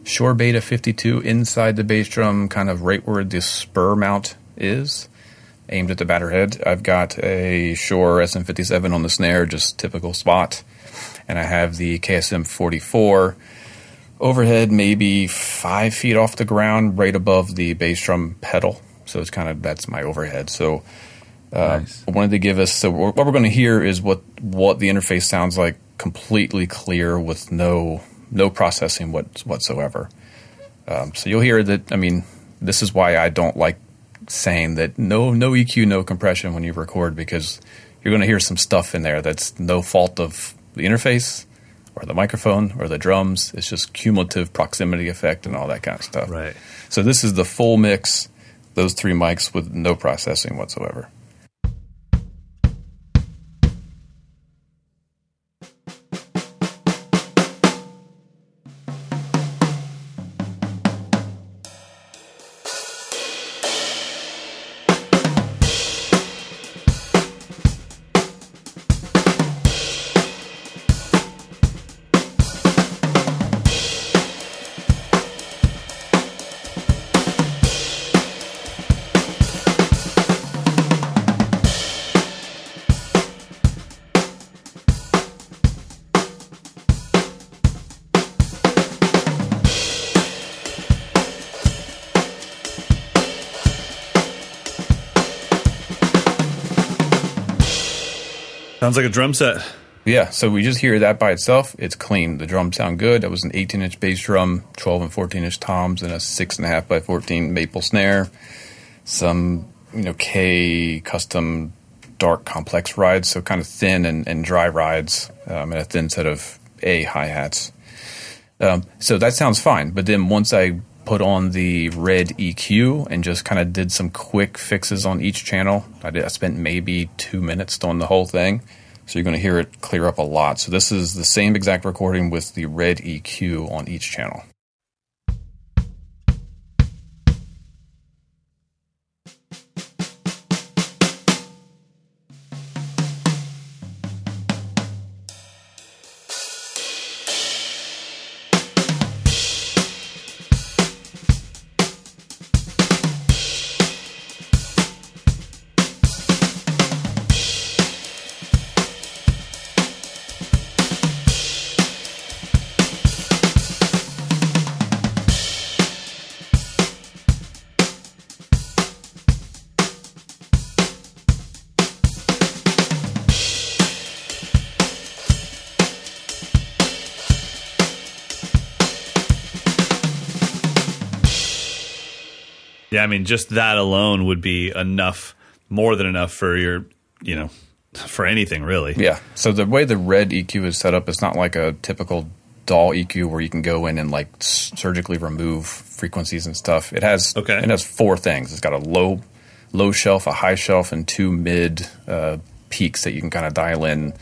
Shure Beta 52 inside the bass drum, kind of right where the spur mount is, aimed at the batter head. I've got a Shure SM57 on the snare, just typical spot, and I have the KSM44 overhead, maybe 5 feet off the ground, right above the bass drum pedal. So it's kind of, that's my overhead. So nice. I wanted to give us, so what we're going to hear is what the interface sounds like, completely clear with no processing whatsoever. So you'll hear that. I mean, this is why I don't like saying that no EQ, no compression when you record, because you're going to hear some stuff in there that's no fault of the interface or the microphone or the drums. It's just cumulative proximity effect and all that kind of stuff. Right. So this is the full mix, those 3 mics with no processing whatsoever. Sounds like a drum set. Yeah, so we just hear that by itself. It's clean. The drums sound good. That was an 18-inch bass drum, 12 and 14-inch toms, and a 6.5 by 14 maple snare. Some, K custom dark complex rides, so kind of thin and dry rides, and a thin set of A hi-hats. So that sounds fine. But then once I put on the Red EQ and just kind of did some quick fixes on each channel, I spent maybe 2 minutes on the whole thing. So you're going to hear it clear up a lot. So this is the same exact recording with the Red EQ on each channel. I mean, just that alone would be enough, more than enough for your, you know, for anything really. Yeah. So the way the Red EQ is set up, it's not like a typical DAW EQ where you can go in and like surgically remove frequencies and stuff. It has it has four things. It's got a low shelf, a high shelf, and two mid peaks that you can kind of dial in,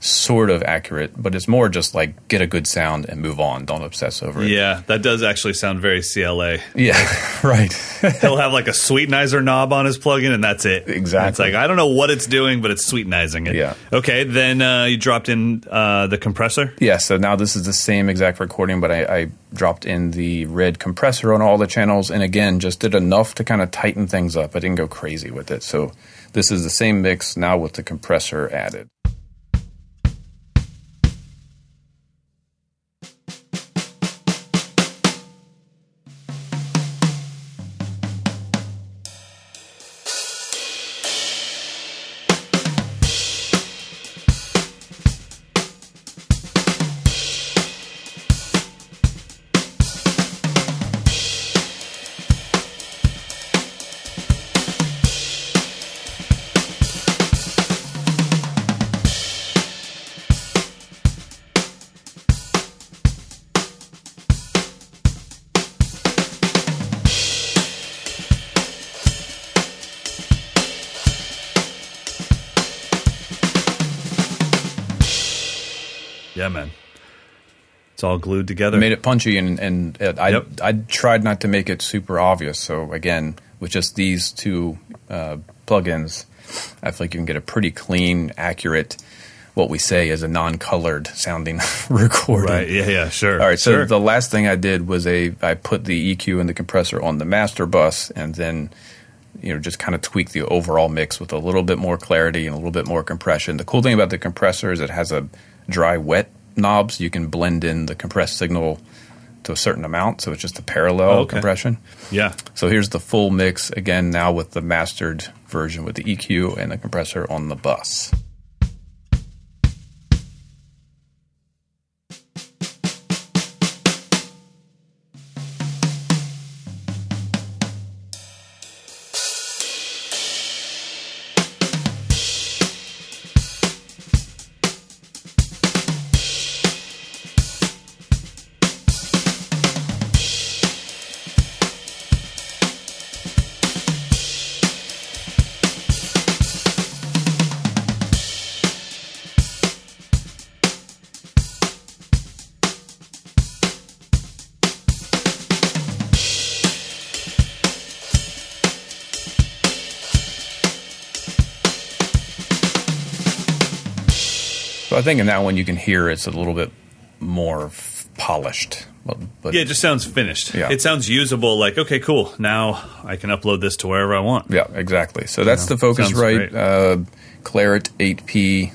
sort of accurate, but it's more just like get a good sound and move on. Don't obsess over it. Yeah, that does actually sound very CLA. Yeah, like, right. He'll have like a sweetenizer knob on his plugin, and that's it. Exactly. And it's like, I don't know what it's doing, but it's sweetenizing it. Yeah. Okay, then you dropped in the compressor? Yeah, so now this is the same exact recording, but I dropped in the Red compressor on all the channels, and again, just did enough to kind of tighten things up. I didn't go crazy with it. So this is the same mix now with the compressor added. It's all glued together. Made it punchy, and I tried not to make it super obvious. So again, with just these two plugins, I feel like you can get a pretty clean, accurate, what we say is a non-colored sounding recording. Right, yeah, sure. All right, so the last thing I did was I put the EQ and the compressor on the master bus, and then just kind of tweak the overall mix with a little bit more clarity and a little bit more compression. The cool thing about the compressor is it has a dry-wet knobs, you can blend in the compressed signal to a certain amount, so it's just a parallel compression. Yeah. So here's the full mix, again, now with the mastered version with the EQ and the compressor on the bus. I think in that one you can hear it's a little bit more polished. But yeah, it just sounds finished. Yeah. It sounds usable, like, okay, cool. Now I can upload this to wherever I want. Yeah, exactly. So that's the Focusrite Clarett 8Pre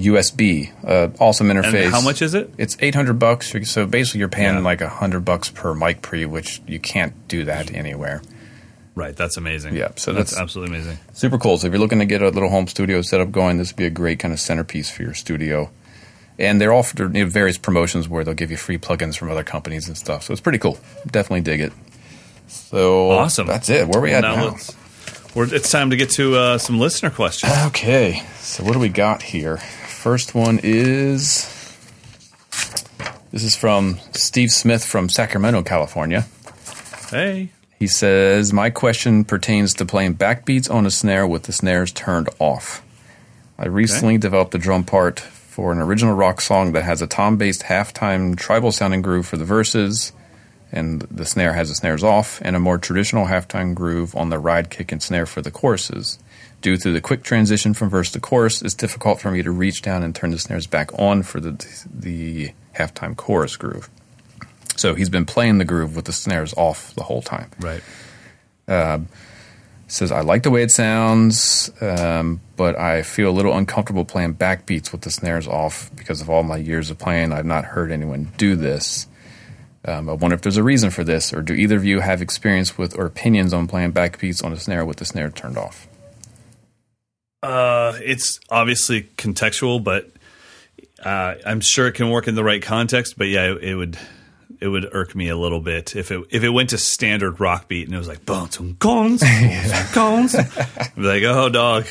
USB. Awesome interface. And how much is it? It's $800. So basically you're paying like $100 per mic pre, which you can't do that anywhere. Right, that's amazing. Yeah, so that's absolutely amazing. Super cool. So if you're looking to get a little home studio set up going, this would be a great kind of centerpiece for your studio. And they're offered various promotions where they'll give you free plugins from other companies and stuff. So it's pretty cool. Definitely dig it. So awesome. That's it. Where are we at now? It's time to get to some listener questions. Okay. So what do we got here? First one is, this is from Steve Smith from Sacramento, California. Hey. He says, my question pertains to playing backbeats on a snare with the snares turned off. I recently developed the drum part for an original rock song that has a tom-based halftime tribal-sounding groove for the verses, and the snare has the snares off, and a more traditional halftime groove on the ride, kick, and snare for the choruses. Due to the quick transition from verse to chorus, it's difficult for me to reach down and turn the snares back on for the halftime chorus groove. So he's been playing the groove with the snares off the whole time. Right. Says, I like the way it sounds, but I feel a little uncomfortable playing backbeats with the snares off because of all my years of playing. I've not heard anyone do this. I wonder if there's a reason for this, or do either of you have experience with or opinions on playing backbeats on a snare with the snare turned off? It's obviously contextual, but I'm sure it can work in the right context. But yeah, it would irk me a little bit if it went to standard rock beat and it was like bones and cones, cones. I'd be like, oh dog,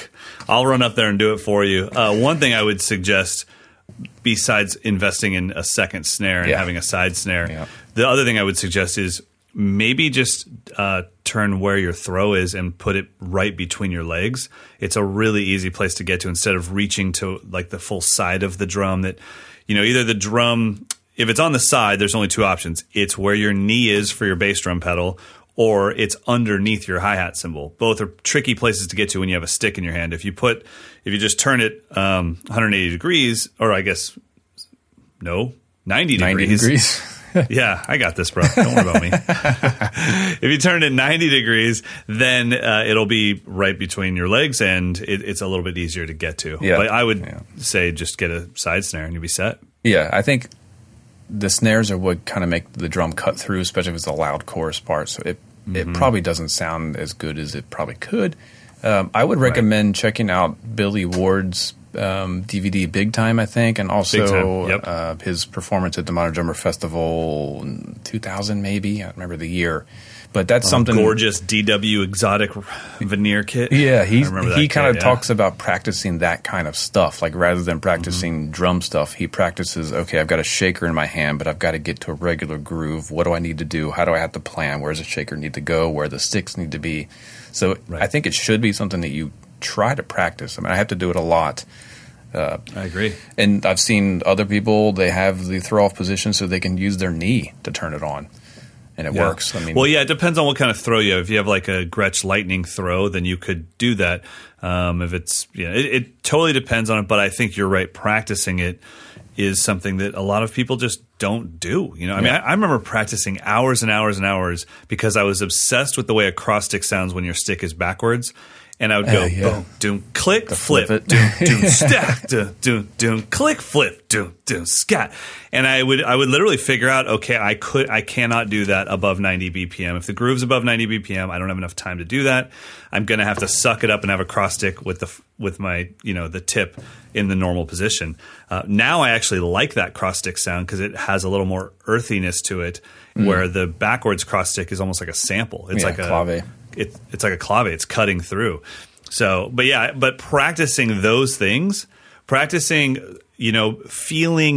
I'll run up there and do it for you. One thing I would suggest, besides investing in a second snare and having a side snare, the other thing I would suggest is maybe just turn where your throw is and put it right between your legs. It's a really easy place to get to instead of reaching to like the full side of the drum. That, you know, either the drum, if it's on the side, there's only two options. It's where your knee is for your bass drum pedal, or it's underneath your hi-hat cymbal. Both are tricky places to get to when you have a stick in your hand. If you just turn it 180 degrees, or I guess, no, 90 degrees. Yeah, I got this, bro. Don't worry about me. If you turn it 90 degrees, then it'll be right between your legs, and it's a little bit easier to get to. Yeah. But I would say just get a side snare and you'll be set. Yeah, I think the snares are what kind of make the drum cut through, especially if it's a loud chorus part. So it probably doesn't sound as good as it probably could. I would recommend checking out Billy Ward's DVD, Big Time, I think, and also his performance at the Modern Drummer Festival in 2000, maybe. I don't remember the year. But that's something. Gorgeous DW exotic veneer kit. Yeah, he kind of talks about practicing that kind of stuff. Like rather than practicing drum stuff, he practices, okay, I've got a shaker in my hand, but I've got to get to a regular groove. What do I need to do? How do I have to plan? Where does the shaker need to go? Where the sticks need to be? So I think it should be something that you try to practice. I mean, I have to do it a lot. I agree. And I've seen other people, they have the throw off position so they can use their knee to turn it on. And it works. I mean, well, yeah, it depends on what kind of throw you have. If you have like a Gretsch Lightning throw, then you could do that. If it's, it totally depends on it. But I think you're right. Practicing it is something that a lot of people just don't do. You know, I mean, I remember practicing hours and hours and hours because I was obsessed with the way a cross stick sounds when your stick is backwards. And I would go, boom, doom, click, flip, doom, doom, stack, doom, doom, doom, click, flip, doom, doom, scat. And I would literally figure out, okay, I cannot do that above 90 BPM. If the groove's above 90 BPM, I don't have enough time to do that. I'm going to have to suck it up and have a cross stick with my, the tip in the normal position. Now I actually like that cross stick sound because it has a little more earthiness to it, where the backwards cross stick is almost like a sample. It's like a clave. It's like a clave. It's cutting through. So, but practicing those things, feeling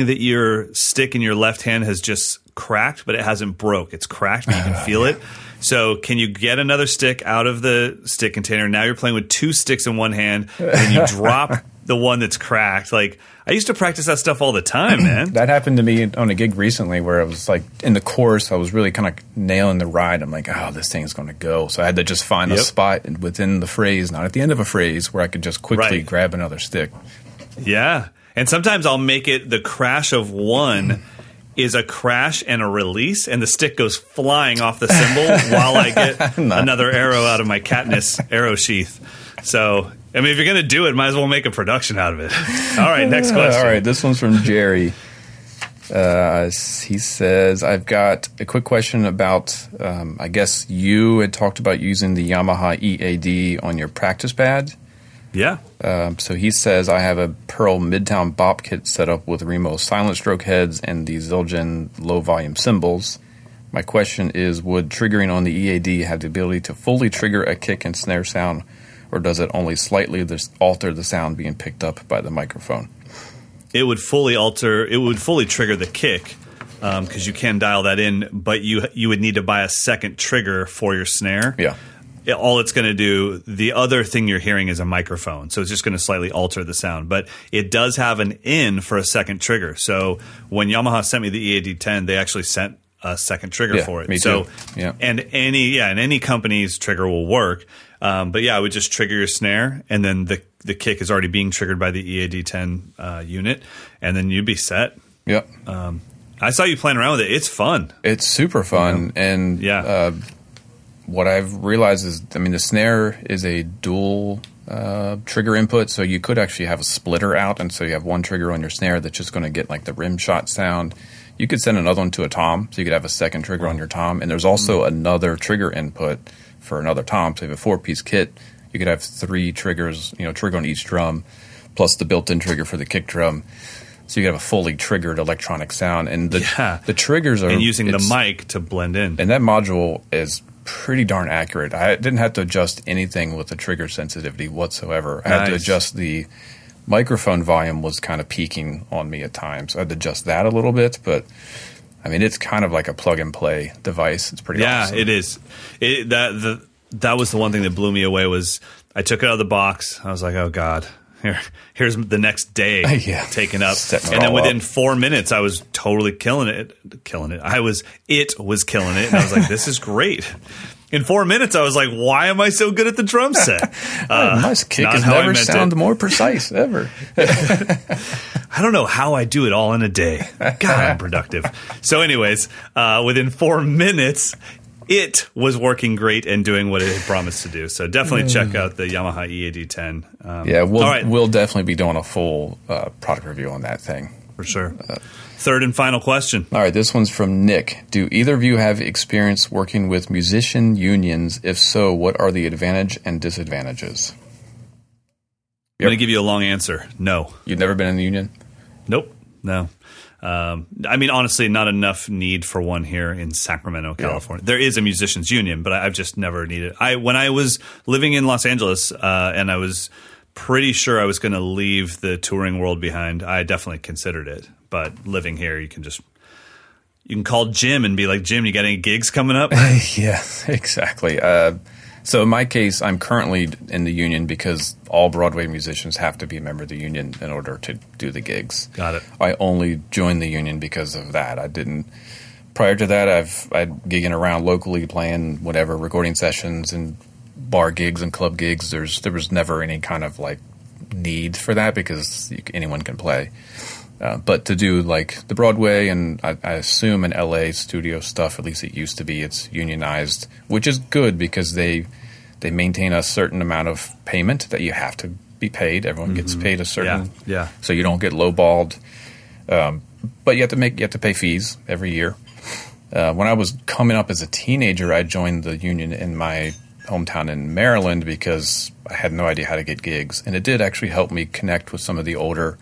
that your stick in your left hand has just cracked, but it hasn't broke. It's cracked, but you can feel it. So can you get another stick out of the stick container? Now you're playing with two sticks in one hand, and you drop the one that's cracked. Like, I used to practice that stuff all the time, man. That happened to me on a gig recently where I was like in the chorus, I was really kind of nailing the ride. I'm like, oh, this thing's going to go. So I had to just find a spot within the phrase, not at the end of a phrase, where I could just quickly grab another stick. Yeah. And sometimes I'll make it the crash of one is a crash and a release, and the stick goes flying off the cymbal while I get another arrow out of my Katniss arrow sheath. So, I mean, if you're going to do it, might as well make a production out of it. All right, next question. All right, this one's from Jerry. He says, I've got a quick question about, I guess you had talked about using the Yamaha EAD on your practice pad. Yeah. So he says, I have a Pearl Midtown Bop kit set up with Remo silent stroke heads and the Zildjian low-volume cymbals. My question is, would triggering on the EAD have the ability to fully trigger a kick and snare sound, or does it only slightly alter the sound being picked up by the microphone? It would fully alter. It would fully trigger the kick because you can dial that in, but you would need to buy a second trigger for your snare. Yeah. all it's going to do, the other thing you're hearing is a microphone. So it's just going to slightly alter the sound. But it does have an in for a second trigger. So when Yamaha sent me the EAD10, they actually sent a second trigger for it. Me too. Yeah. And any company's trigger will work. But yeah, I would just trigger your snare, and then the kick is already being triggered by the EAD10 unit, and then you'd be set. Yep. I saw you playing around with it. It's fun. It's super fun. Yeah. And what I've realized is, I mean, the snare is a dual trigger input, so you could actually have a splitter out, and so you have one trigger on your snare that's just going to get like the rim shot sound. You could send another one to a tom, so you could have a second trigger on your tom, and there's also another trigger input for another tom. So you have a 4-piece kit. You could have 3 triggers, you know, trigger on each drum, plus the built-in trigger for the kick drum. So you have a fully triggered electronic sound, and the triggers are, and using the mic to blend in. And that module is pretty darn accurate. I didn't have to adjust anything with the trigger sensitivity whatsoever. I had to adjust the microphone volume was kind of peaking on me at times. I had to adjust that a little bit, but I mean, it's kind of like a plug and play device. It's pretty awesome. Yeah, it is. That was the one thing that blew me away was I took it out of the box. I was like, oh God. Here's the next day taken up. And then within 4 minutes, I was totally killing it. It was killing it. And I was like, this is great. In 4 minutes, I was like, why am I so good at the drum set? My kick has never sounded more precise ever. I don't know how I do it all in a day. God, I'm productive. So anyways, within 4 minutes, it was working great and doing what it had promised to do. So definitely check out the Yamaha EAD10. We'll definitely be doing a full product review on that thing. For sure. Third and final question. All right, this one's from Nick. Do either of you have experience working with musician unions? If so, what are the advantage and disadvantages? I'm going to give you a long answer. No. You've never been in the union? Nope. No. I mean, honestly, not enough need for one here in Sacramento, California. Yeah. There is a musicians union, but I've just never needed it. When I was living in Los Angeles, and I was pretty sure I was going to leave the touring world behind, I definitely considered it. But living here, you can call Jim and be like, Jim, you got any gigs coming up? Yeah, exactly. So in my case, I'm currently in the union because all Broadway musicians have to be a member of the union in order to do the gigs. Got it. I only joined the union because of that. I didn't. Prior to that, I'd gigging around locally, playing whatever, recording sessions and bar gigs and club gigs. There was never any kind of like need for that because anyone can play. But to do like the Broadway and I assume in LA studio stuff, at least it used to be, it's unionized, which is good because they maintain a certain amount of payment that you have to be paid. Everyone gets paid a certain, so you don't get lowballed. But you have to pay fees every year. When I was coming up as a teenager, I joined the union in my hometown in Maryland because I had no idea how to get gigs, and it did actually help me connect with some of the older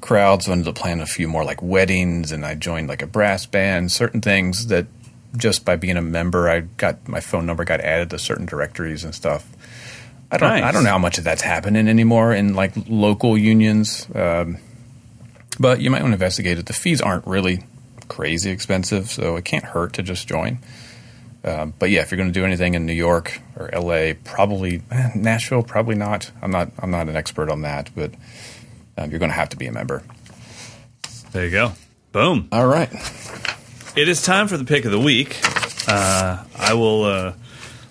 crowds. I ended up playing a few more like weddings, and I joined like a brass band, certain things that just by being a member, I got my phone number got added to certain directories and stuff. I don't know how much of that's happening anymore in like local unions, but you might want to investigate it. The fees aren't really crazy expensive, so it can't hurt to just join. But yeah, if you're going to do anything in New York or LA, probably Nashville, probably not. I'm not an expert on that, but you're going to have to be a member. There you go. Boom. All right. It is time for the pick of the week. I will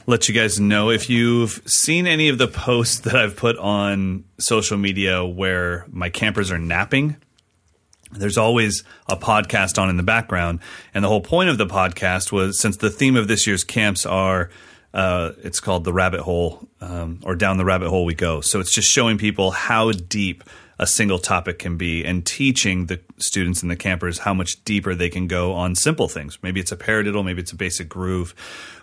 let you guys know if you've seen any of the posts that I've put on social media where my campers are napping. There's always a podcast on in the background. And the whole point of the podcast was, since the theme of this year's camps are it's called The Rabbit Hole, or Down the Rabbit Hole We Go. So it's just showing people how deep a single topic can be and teaching the students and the campers how much deeper they can go on simple things. Maybe it's a paradiddle, maybe it's a basic groove.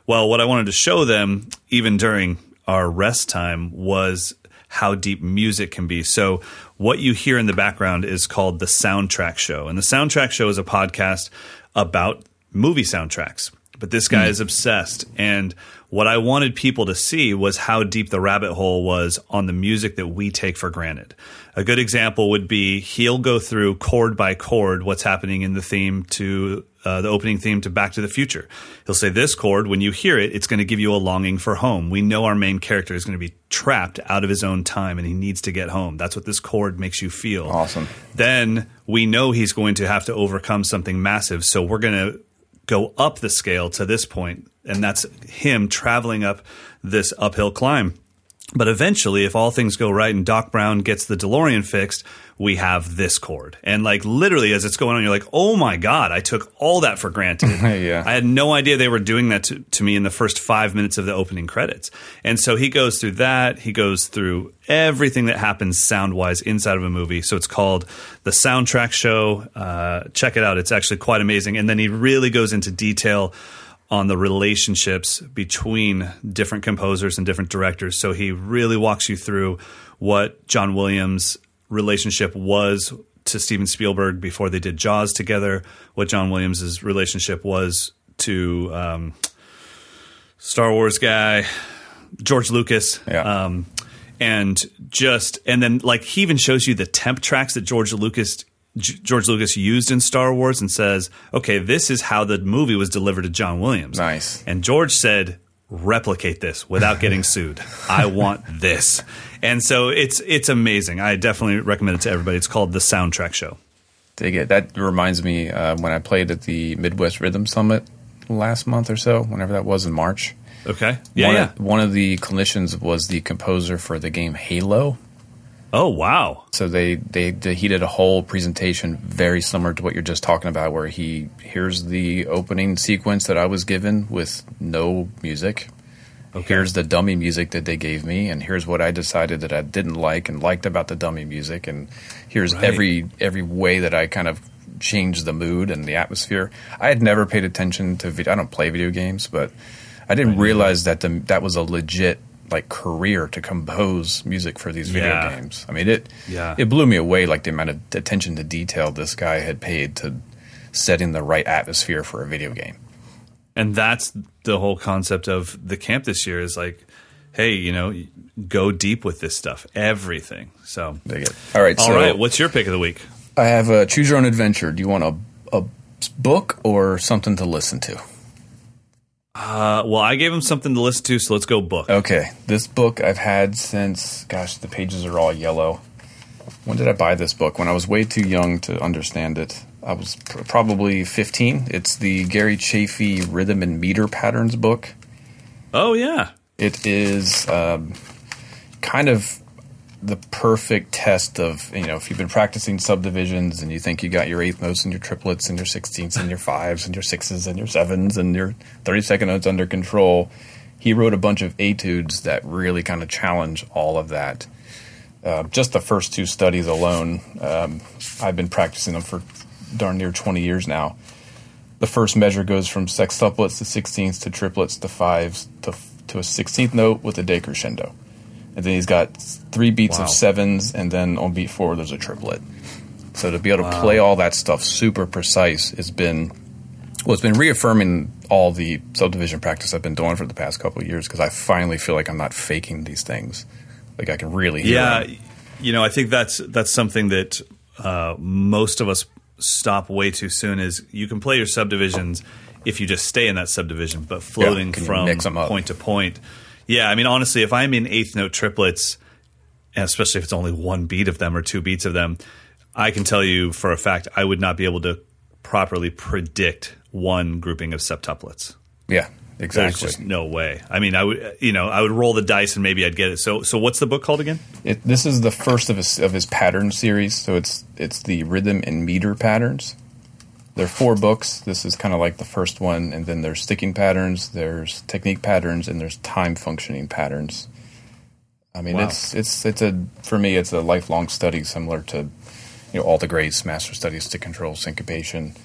Well, what I wanted to show them, even during our rest time, was how deep music can be. So what you hear in the background is called The Soundtrack Show. And The Soundtrack Show is a podcast about movie soundtracks. But this guy is obsessed. And what I wanted people to see was how deep the rabbit hole was on the music that we take for granted. A good example would be he'll go through chord by chord what's happening in the theme to the opening theme to Back to the Future. He'll say this chord, when you hear it, it's going to give you a longing for home. We know our main character is going to be trapped out of his own time and he needs to get home. That's what this chord makes you feel. Awesome. Then we know he's going to have to overcome something massive. So we're going to go up the scale to this point, and that's him traveling up this uphill climb. But eventually, if all things go right and Doc Brown gets the DeLorean fixed, we have this chord. And like literally as it's going on, you're like, oh my God, I took all that for granted. Yeah. I had no idea they were doing that to me in the first 5 minutes of the opening credits. And so he goes through that. He goes through everything that happens sound-wise inside of a movie. So it's called The Soundtrack Show. Check it out. It's actually quite amazing. And then he really goes into detail on the relationships between different composers and different directors. So he really walks you through what John Williams' relationship was to Steven Spielberg before they did Jaws together, what John Williams' relationship was to Star Wars guy, George Lucas. Yeah. And then like he even shows you the temp tracks that George Lucas used in Star Wars and says, okay, this is how the movie was delivered to John Williams. Nice. And George said, replicate this without getting sued. I want this. And so it's amazing. I definitely recommend it to everybody. It's called The Soundtrack Show. Dig it. That reminds me when I played at the Midwest Rhythm Summit last month or so, whenever that was in March. Okay. Yeah. One of the clinicians was the composer for the game Halo. Oh, wow. So he did a whole presentation very similar to what you're just talking about, where here's the opening sequence that I was given with no music. Okay. Here's the dummy music that they gave me, and here's what I decided that I didn't like and liked about the dummy music, and here's every way that I kind of changed the mood and the atmosphere. I had never paid attention to video. I don't play video games, but I didn't realize that that was a legit like career to compose music for these video games. I mean, it blew me away, like the amount of attention to detail this guy had paid to setting the right atmosphere for a video game. And that's the whole concept of the camp this year is like, hey, you know, go deep with this stuff, everything. So, all right. What's your pick of the week? I have a choose your own adventure. Do you want a book or something to listen to? Well, I gave him something to listen to, so let's go book. Okay. This book I've had since, the pages are all yellow. When did I buy this book? When I was way too young to understand it. I was probably 15. It's the Gary Chaffee Rhythm and Meter Patterns book. Oh, yeah. It is kind of the perfect test of, you know, if you've been practicing subdivisions and you think you got your eighth notes and your triplets and your sixteenths and your fives and your sixes and your sevens and your 32nd notes under control, he wrote a bunch of etudes that really kind of challenge all of that. Just the first two studies alone, I've been practicing them for darn near 20 years now. The first measure goes from sextuplets to sixteenths to triplets to fives to a 16th note with a decrescendo. And then he's got three beats of sevens, and then on beat four, there's a triplet. So to be able to play all that stuff super precise has been, it's been reaffirming all the subdivision practice I've been doing for the past couple of years because I finally feel like I'm not faking these things. Like I can really hear them. You know, I think that's something that most of us stop way too soon is you can play your subdivisions if you just stay in that subdivision, but floating from point to point. Yeah, I mean, honestly, if I'm in eighth note triplets, and especially if it's only one beat of them or two beats of them, I can tell you for a fact I would not be able to properly predict one grouping of septuplets. Yeah, exactly. There's just no way. I mean, I would roll the dice and maybe I'd get it. So what's the book called again? This is the first of his pattern series. So it's the Rhythm and Meter Patterns. There are four books. This is kind of like the first one, and then there's sticking patterns, there's technique patterns, and there's time functioning patterns. I mean, it's a lifelong study similar to, you know, all the grades, master studies, stick control, syncopation.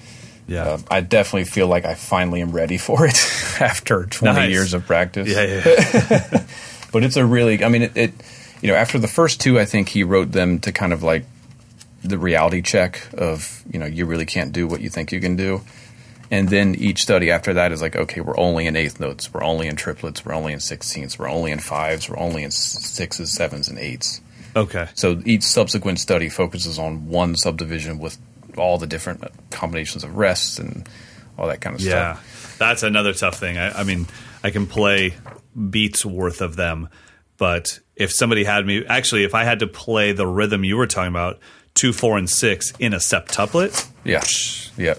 Yeah, I definitely feel like I finally am ready for it after 20 years of practice. Yeah. But it's a really, I mean, it you know, after the first two, I think he wrote them to kind of like the reality check of, you know, you really can't do what you think you can do. And then each study after that is like, okay, we're only in eighth notes, we're only in triplets, we're only in sixteenths, we're only in fives, we're only in sixes, sevens, and eights. Okay. So each subsequent study focuses on one subdivision with all the different combinations of rests and all that kind of stuff. Yeah, that's another tough thing. I mean, I can play beats worth of them, but if somebody had me – actually, if I had to play the rhythm you were talking about, 2, 4, and 6 in a septuplet. Yeah, psh, yeah,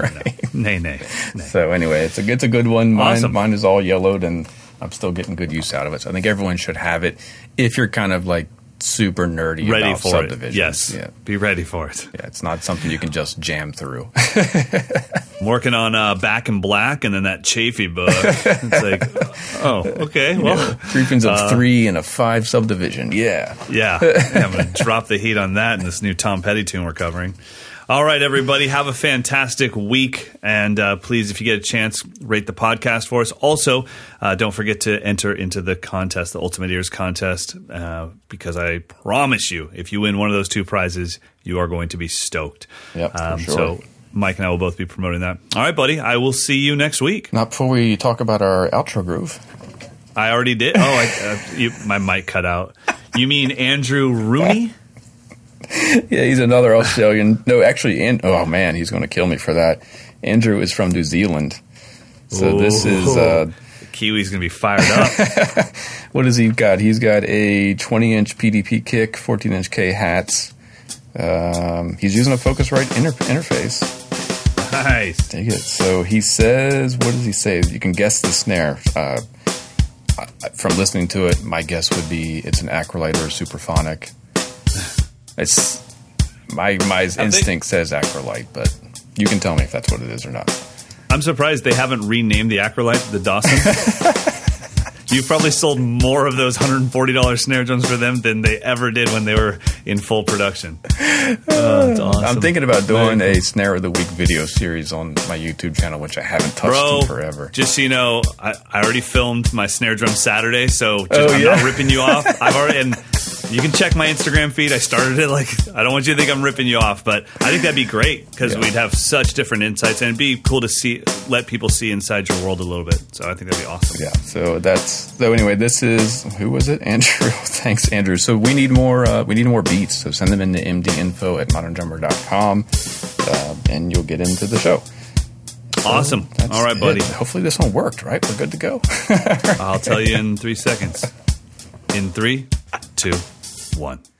right. No. Nay. So anyway, it's a good one. Awesome. Mine is all yellowed, and I'm still getting good use out of it. So I think everyone should have it if you're kind of like super nerdy ready about for subdivisions. It. Yes, yeah. Be ready for it. Yeah, it's not something you can just jam through. I'm working on Back in Black, and then that Chafee book. It's like, oh, okay, well, yeah, 3 pins of 3 and a 5 subdivision. Yeah. I'm gonna drop the heat on that in this new Tom Petty tune we're covering. All right, everybody, have a fantastic week, and please, if you get a chance, rate the podcast for us. Also, don't forget to enter into the contest, the Ultimate Ears contest, because I promise you, if you win one of those 2 prizes, you are going to be stoked. Yep, for sure. So Mike and I will both be promoting that. All right, buddy, I will see you next week. Not before we talk about our outro groove. I already did? Oh, my mic cut out. You mean Andrew Rooney? Yeah, he's another Australian. No, actually, oh man, he's going to kill me for that. Andrew is from New Zealand, so this is Kiwi's going to be fired up. What has he got? He's got a 20-inch PDP kick, 14-inch K hats. He's using a Focusrite interface. Nice, take it. So he says, "What does he say?" You can guess the snare from listening to it. My guess would be it's an Acrylite or a Superphonic. It's my instinct says Acrylite, but you can tell me if that's what it is or not. I'm surprised they haven't renamed the Acrylite the Dawson. You've probably sold more of those $140 snare drums for them than they ever did when they were in full production. It's awesome. I'm thinking about doing a Snare of the Week video series on my YouTube channel, which I haven't touched in forever. Just so you know, I already filmed my snare drum Saturday, so I'm not ripping you off. I've already... you can check my Instagram feed. I started it I don't want you to think I'm ripping you off, but I think that'd be great because we'd have such different insights, and it'd be cool to let people see inside your world a little bit. So I think that'd be awesome. Yeah. So anyway, this is, who was it? Andrew. Thanks, Andrew. So we need more beats. So send them into mdinfo@moderndrummer.com and you'll get into the show. Awesome. So all right, buddy. Hopefully this one worked, right? We're good to go. I'll tell you in 3 seconds. In 3, 2, 1.